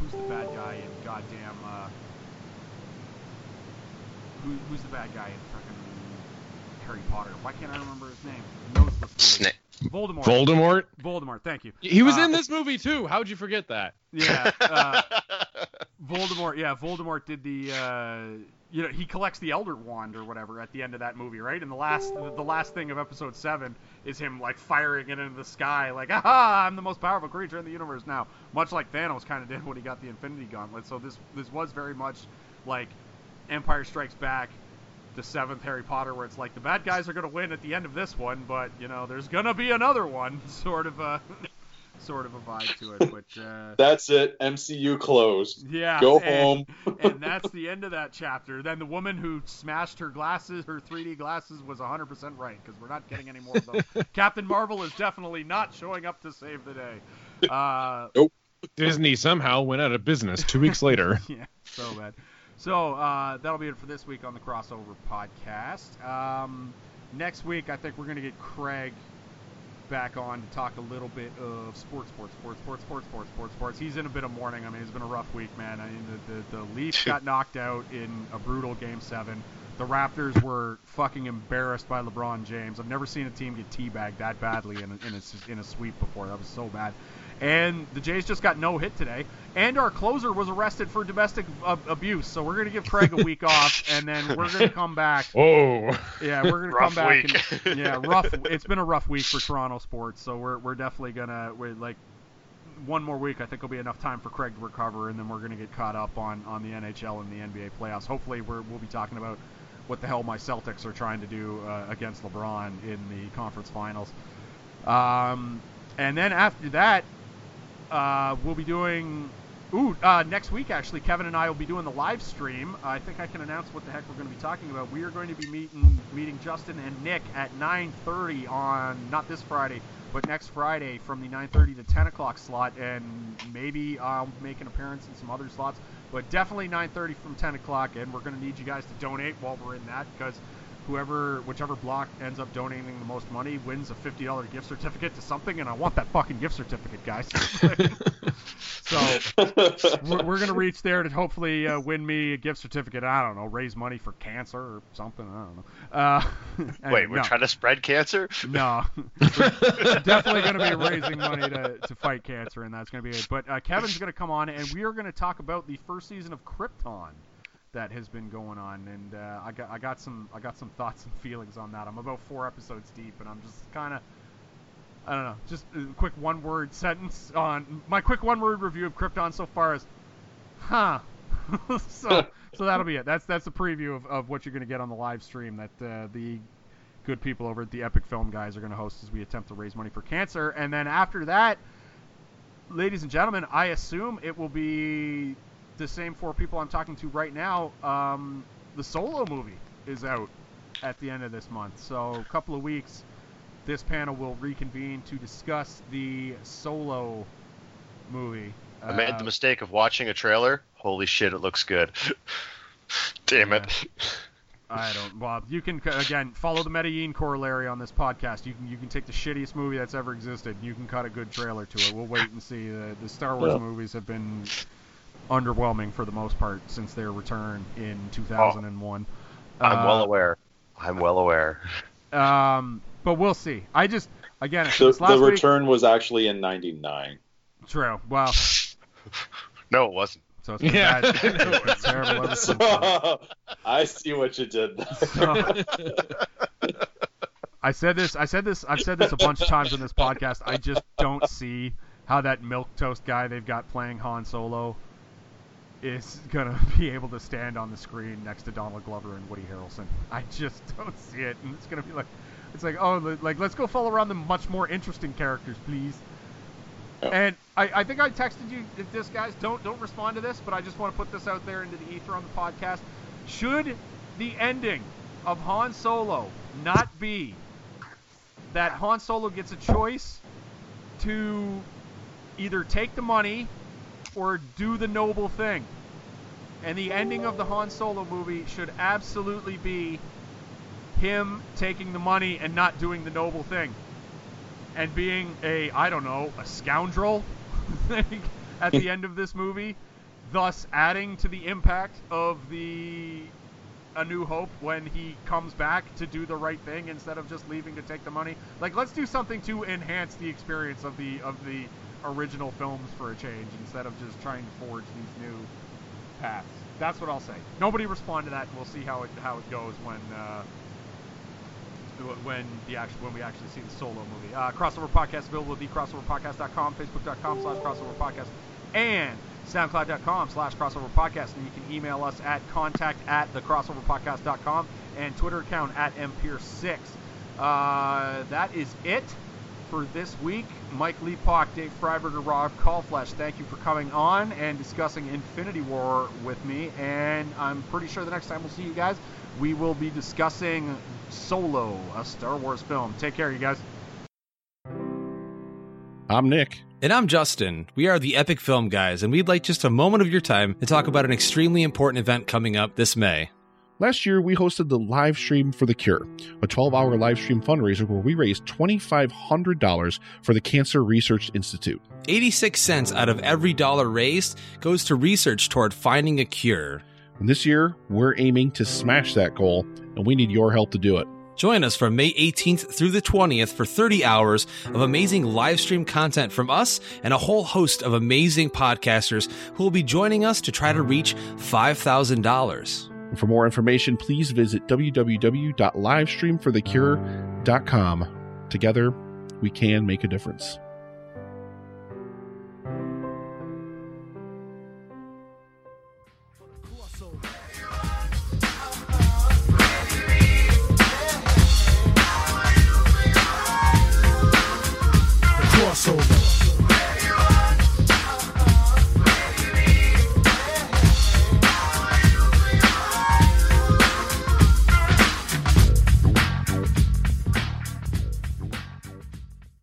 who's the bad guy in goddamn, uh, who, who's the bad guy in frickin' Harry Potter? Why can't I remember his name? Noseless Snake. Voldemort. Voldemort? Voldemort, thank you. He was uh, in this movie, too. How'd you forget that? Yeah, uh, Voldemort, yeah, Voldemort did the, uh... you know, he collects the Elder Wand or whatever at the end of that movie, right? And the last the last thing of episode seven is him, like, firing it into the sky, like, aha, I'm the most powerful creature in the universe now. Much like Thanos kind of did when he got the Infinity Gauntlet. So this this was very much like Empire Strikes Back, the seventh Harry Potter, where it's like, the bad guys are going to win at the end of this one, but, you know, there's going to be another one, sort of a... sort of a vibe to it. Which uh, that's it. M C U closed. Yeah. Go and, home. And that's the end of that chapter. Then the woman who smashed her glasses, her three D glasses, was one hundred percent right, because we're not getting any more of them. Captain Marvel is definitely not showing up to save the day. Uh, nope. Disney somehow went out of business two weeks later. Yeah, so bad. So uh, that'll be it for this week on the Crossover Podcast. Um, next week, I think we're going to get Craig back on to talk a little bit of sports, sports, sports, sports, sports, sports, sports, sports. He's in a bit of mourning. I mean, it's been a rough week, man. I mean, the, the, the Leafs got knocked out in a brutal game seven. The Raptors were fucking embarrassed by LeBron James. I've never seen a team get teabagged that badly in a, in a, in a sweep before. That was so bad. And the Jays just got no hit today. And our closer was arrested for domestic ab- abuse. So we're going to give Craig a week off, and then we're going to come back. Oh, yeah, we're going to come back. Week. And, yeah, rough. It's been a rough week for Toronto sports. So we're we're definitely gonna we're like one more week. I think will be enough time for Craig to recover, and then we're going to get caught up on, on the N H L and the N B A playoffs. Hopefully, we're, we'll be talking about what the hell my Celtics are trying to do uh, against LeBron in the conference finals. Um, and then after that. Uh, we'll be doing ooh uh, next week actually Kevin and I will be doing the live stream. I think I can announce what the heck we're going to be talking about. We are going to be meeting meeting Justin and Nick at nine thirty on, not this Friday but next Friday, from the nine thirty to ten o'clock slot, and maybe I'll make an appearance in some other slots, but definitely nine thirty from ten o'clock, and we're going to need you guys to donate while we're in that, because whoever, whichever block ends up donating the most money wins a fifty dollars gift certificate to something, and I want that fucking gift certificate, guys. So we're going to reach there to hopefully uh, win me a gift certificate. I don't know, raise money for cancer or something. I don't know. Uh, anyway, Wait, we're no. trying to spread cancer? No. We're definitely going to be raising money to, to fight cancer, and that's going to be it. But uh, Kevin's going to come on, and we are going to talk about the first season of Krypton that has been going on, and uh, I got I got some I got some thoughts and feelings on that. I'm about four episodes deep, and I'm just kind of I don't know. Just a quick one word sentence on my quick one word review of Krypton so far is, huh? so so that'll be it. That's that's a preview of, of what you're gonna get on the live stream that uh, the good people over at the Epic Film guys are gonna host as we attempt to raise money for cancer. And then after that, ladies and gentlemen, I assume it will be the same four people I'm talking to right now. Um, the Solo movie is out at the end of this month, so a couple of weeks this panel will reconvene to discuss the Solo movie. I uh, made the mistake of watching a trailer. Holy shit, it looks good. Damn yeah. it. I don't, Bob. You can, again, follow the Medellin corollary on this podcast. You can you can take the shittiest movie that's ever existed, you can cut a good trailer to it. We'll wait and see. The, the Star Wars yeah. movies have been underwhelming for the most part since their return in two thousand one. Oh, I'm uh, well aware. I'm well aware. Um, but we'll see. I just again the, the return week, was actually in ninety-nine. True. Wow. No, it wasn't. So it's been yeah. bad. It was terrible ever since then. I see what you did there. So, I said this. I said this. I've said this a bunch of times on this podcast. I just don't see how that milquetoast guy they've got playing Han Solo is going to be able to stand on the screen next to Donald Glover and Woody Harrelson. I just don't see it. And it's going to be like, it's like, oh, like, let's go follow around the much more interesting characters, please. Oh. And I, I think I texted you this, guys. Don't, don't respond to this, but I just want to put this out there into the ether on the podcast. Should the ending of Han Solo not be that Han Solo gets a choice to either take the money or do the noble thing, and the ending of the Han Solo movie should absolutely be him taking the money and not doing the noble thing and being a, I don't know, a scoundrel at the end of this movie, thus adding to the impact of the A New Hope when he comes back to do the right thing instead of just leaving to take the money. Like, let's do something to enhance the experience of the of the original films for a change, instead of just trying to forge these new paths. That's what I'll say. Nobody respond to that, and we'll see how it how it goes when uh, when the actual when we actually see the Solo movie. Uh, Crossover Podcast available at the crossover podcast dot com, facebook dot com slash crossover podcast, and soundcloud dot com slash crossover podcast, and you can email us at contact at the crossover podcast dot com and Twitter account at m pierce six. Uh, that is it. for this week. Mike Leapak, Dave Freiberg, and Rob Kauflash, thank you for coming on and discussing Infinity War with me. And I'm pretty sure the next time we'll see you guys, we will be discussing Solo, a Star Wars film. Take care, you guys. I'm Nick. And I'm Justin. We are the Epic Film Guys, and we'd like just a moment of your time to talk about an extremely important event coming up this May. Last year, we hosted the live stream for The Cure, a twelve-hour live stream fundraiser where we raised two thousand five hundred dollars for the Cancer Research Institute. eighty-six cents out of every dollar raised goes to research toward finding a cure. And this year, we're aiming to smash that goal, and we need your help to do it. Join us from May eighteenth through the twentieth for thirty hours of amazing live stream content from us and a whole host of amazing podcasters who will be joining us to try to reach five thousand dollars. For more information, please visit w w w dot livestream for the cure dot com. Together, we can make a difference. Awesome.